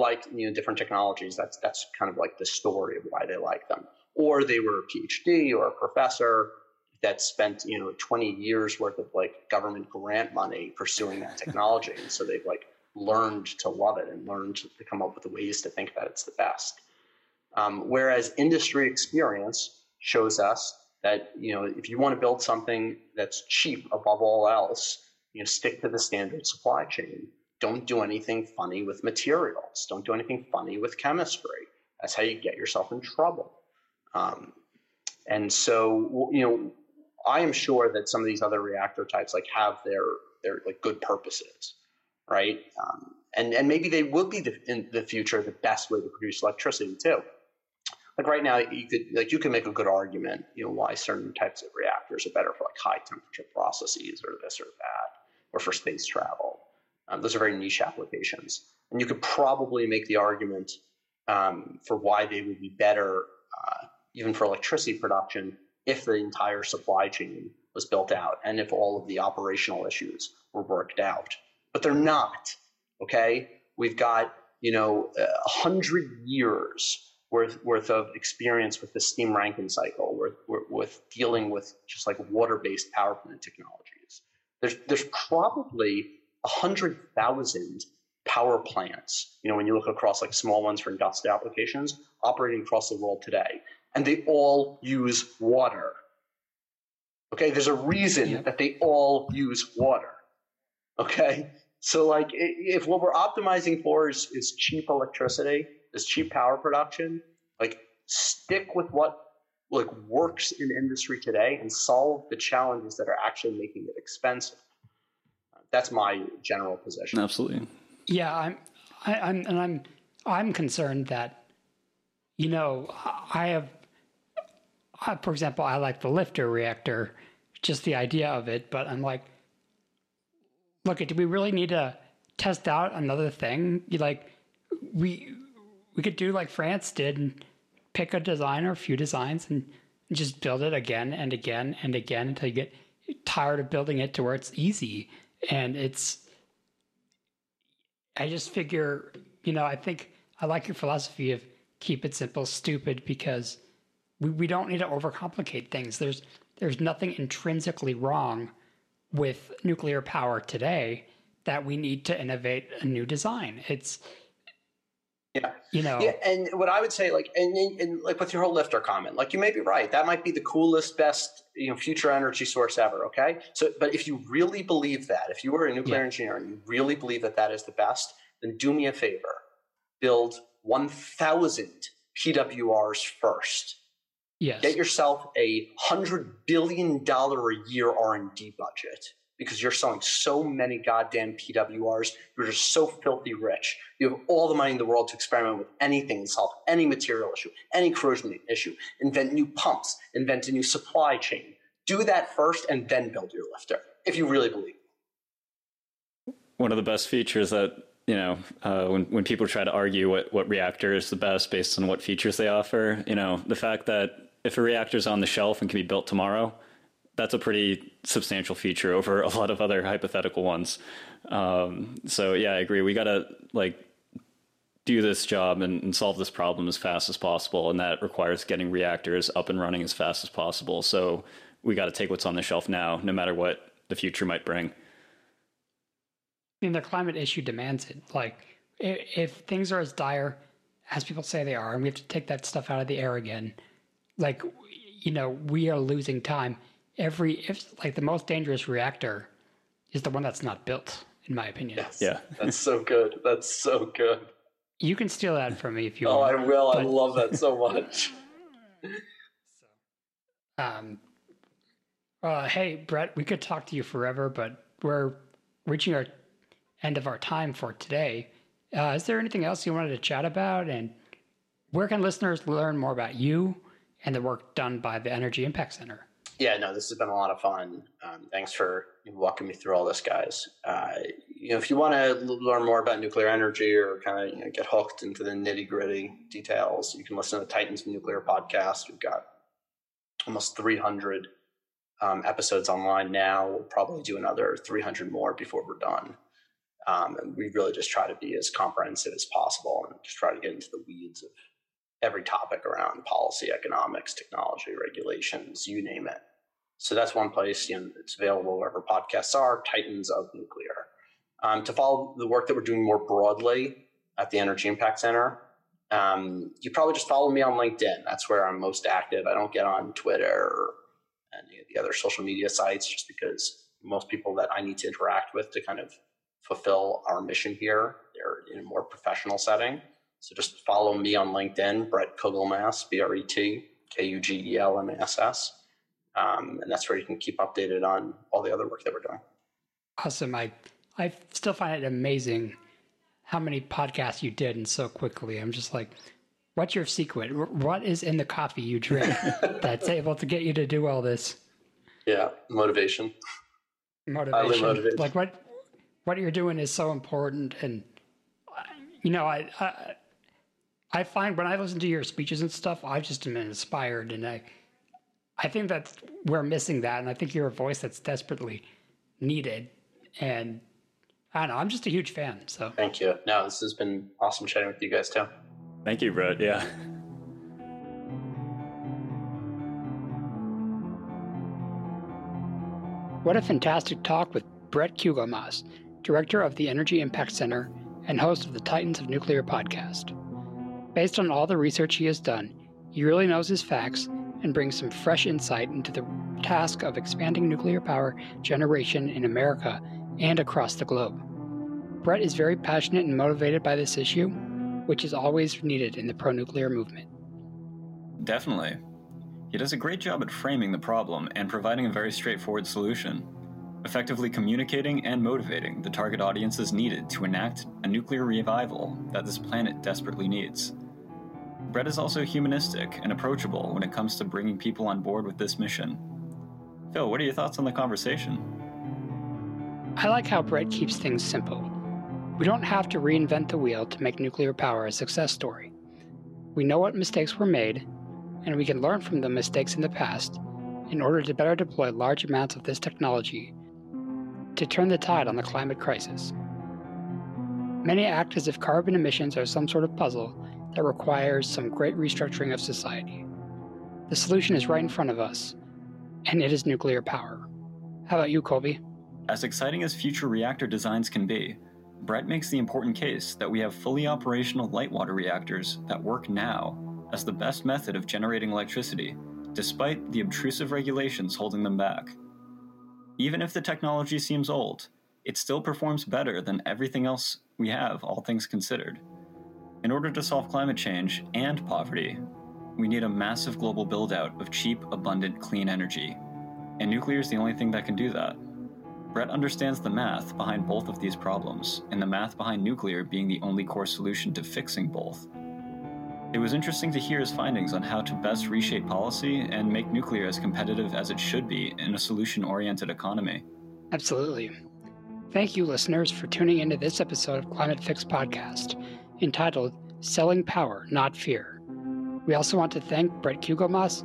different technologies. That's kind of the story of why they like them. Or they were a PhD or a professor that spent, 20 years worth of government grant money pursuing that technology. And so they've learned to love it and learned to come up with the ways to think that it's the best. Whereas industry experience shows us that, if you want to build something that's cheap above all else, stick to the standard supply chain. Don't do anything funny with materials. Don't do anything funny with chemistry. That's how you get yourself in trouble. And so, I am sure that some of these other reactor types have their good purposes. Right. And maybe they will be in the future, the best way to produce electricity too. Right now, you can make a good argument, why certain types of reactors are better for high temperature processes or this or that, or for space travel. Those are very niche applications. And you could probably make the argument for why they would be better even for electricity production if the entire supply chain was built out and if all of the operational issues were worked out. But they're not, okay? We've got, 100 years worth of experience with the steam Rankine cycle, with dealing with just like water-based power plant technologies. There's probably 100,000 power plants, you know, when you look across like small ones for industrial applications operating across the world today, and they all use water. Okay, there's a reason that they all use water. Okay, so like if what we're optimizing for is cheap electricity, is cheap power production, like stick with what like works in industry today and solve the challenges that are actually making it expensive. That's my general position. Absolutely. Yeah, I'm concerned that, you know, for example, I like the lifter reactor, just the idea of it, but I'm like, look, do we really need to test out another thing? Like we could do like France did and pick a design or a few designs and just build it again and again and again until you get tired of building it to where it's easy. And I just figure, you know, I think I like your philosophy of keep it simple, stupid, because we don't need to overcomplicate things. There's nothing intrinsically wrong with nuclear power today that we need to innovate a new design. And what I would say, like, and like with your whole lifter comment, like you may be right. That might be the coolest, best, you know, future energy source ever. Okay. So, but if you really believe that, if you were a nuclear engineer and you really believe that that is the best, then do me a favor, build 1,000 PWRs first. Yes. Get yourself a $100 billion a year R&D budget, because you're selling so many goddamn PWRs. You're just so filthy rich. You have all the money in the world to experiment with anything, solve any material issue, any corrosion issue, invent new pumps, invent a new supply chain. Do that first and then build your lifter, if you really believe. One of the best features that, you know, when people try to argue what reactor is the best based on what features they offer, you know, the fact that if a reactor is on the shelf and can be built tomorrow, that's a pretty substantial feature over a lot of other hypothetical ones. So yeah, I agree. We got to like do this job and solve this problem as fast as possible. And that requires getting reactors up and running as fast as possible. So we got to take what's on the shelf now, no matter what the future might bring. And the climate issue demands it. Like if things are as dire as people say they are, and we have to take that stuff out of the air again, like, you know, we are losing time. Like the most dangerous reactor is the one that's not built, in my opinion. Yes. Yeah. That's so good. That's so good. You can steal that from me if you want. Oh, I will. I love that so much. Hey, Brett, we could talk to you forever, but we're reaching our end of our time for today. Is there anything else you wanted to chat about? And where can listeners learn more about you and the work done by the Energy Impact Center? Yeah, no, this has been a lot of fun. Thanks for walking me through all this, guys. You know, if you want to learn more about nuclear energy or kind of, you know, get hooked into the nitty-gritty details, you can listen to the Titans of Nuclear podcast. We've got almost 300 episodes online now. We'll probably do another 300 more before we're done. And we really just try to be as comprehensive as possible and just try to get into the weeds of every topic around policy, economics, technology, regulations, you name it. So that's one place, you know, it's available wherever podcasts are, Titans of Nuclear. To follow the work that we're doing more broadly at the Energy Impact Center, you probably just follow me on LinkedIn. That's where I'm most active. I don't get on Twitter or any of the other social media sites just because most people that I need to interact with to kind of fulfill our mission here, they're in a more professional setting. So just follow me on LinkedIn, Brett Kugelmass, BretKugelmass. And that's where you can keep updated on all the other work that we're doing. Awesome. I still find it amazing how many podcasts you did and so quickly. I'm just like, what's your secret? What is in the coffee you drink that's able to get you to do all this? Yeah, motivation. Highly motivated. Like what you're doing is so important. And, you know, I find when I listen to your speeches and stuff, I've just been inspired, and I think that we're missing that, and I think you're a voice that's desperately needed. And I don't know, I'm just a huge fan. So thank you. No, this has been awesome chatting with you guys too. Thank you, Brett. Yeah. What a fantastic talk with Brett Kugelmass, director of the Energy Impact Center and host of the Titans of Nuclear podcast. Based on all the research he has done, he really knows his facts and brings some fresh insight into the task of expanding nuclear power generation in America and across the globe. Brett is very passionate and motivated by this issue, which is always needed in the pro-nuclear movement. Definitely. He does a great job at framing the problem and providing a very straightforward solution, effectively communicating and motivating the target audiences needed to enact a nuclear revival that this planet desperately needs. Brett is also humanistic and approachable when it comes to bringing people on board with this mission. Phil, what are your thoughts on the conversation? I like how Brett keeps things simple. We don't have to reinvent the wheel to make nuclear power a success story. We know what mistakes were made, and we can learn from the mistakes in the past in order to better deploy large amounts of this technology to turn the tide on the climate crisis. Many act as if carbon emissions are some sort of puzzle that requires some great restructuring of society. The solution is right in front of us, and it is nuclear power. How about you, Colby? As exciting as future reactor designs can be, Brett makes the important case that we have fully operational light water reactors that work now as the best method of generating electricity, despite the obtrusive regulations holding them back. Even if the technology seems old, it still performs better than everything else we have, all things considered. In order to solve climate change and poverty, we need a massive global build-out of cheap, abundant, clean energy. And nuclear is the only thing that can do that. Brett understands the math behind both of these problems, and the math behind nuclear being the only core solution to fixing both. It was interesting to hear his findings on how to best reshape policy and make nuclear as competitive as it should be in a solution-oriented economy. Absolutely. Thank you, listeners, for tuning into this episode of Climate Fix Podcast, entitled Selling Power, Not Fear. We also want to thank Brett Kugelmass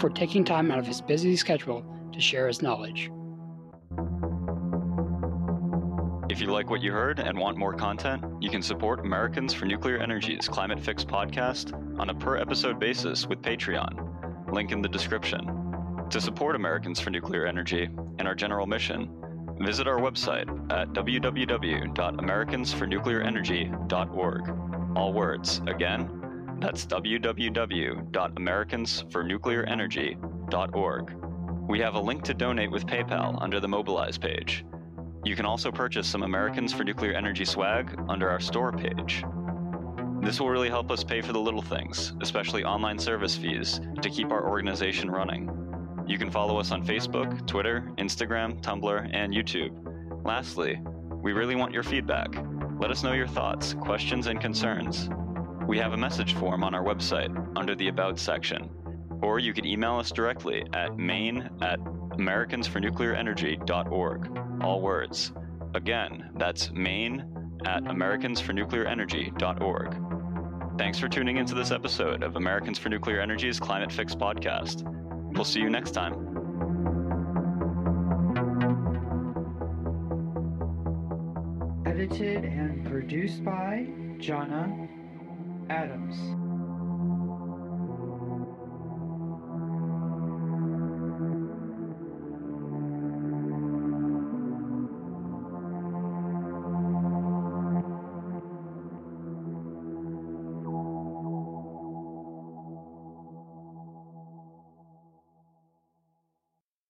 for taking time out of his busy schedule to share his knowledge. If you like what you heard and want more content, you can support Americans for Nuclear Energy's Climate Fix podcast on a per-episode basis with Patreon, link in the description. To support Americans for Nuclear Energy and our general mission, visit our website at www.americansfornuclearenergy.org. All words, again, that's www.americansfornuclearenergy.org. We have a link to donate with PayPal under the Mobilize page. You can also purchase some Americans for Nuclear Energy swag under our store page. This will really help us pay for the little things, especially online service fees, to keep our organization running. You can follow us on Facebook, Twitter, Instagram, Tumblr, and YouTube. Lastly, we really want your feedback. Let us know your thoughts, questions, and concerns. We have a message form on our website under the About section, or you can email us directly at main@americansfornuclearenergy.org. All words. Again, that's main@americansfornuclearenergy.org. Thanks for tuning into this episode of Americans for Nuclear Energy's Climate Fix podcast. We'll see you next time. Edited and produced by Jonna Adams.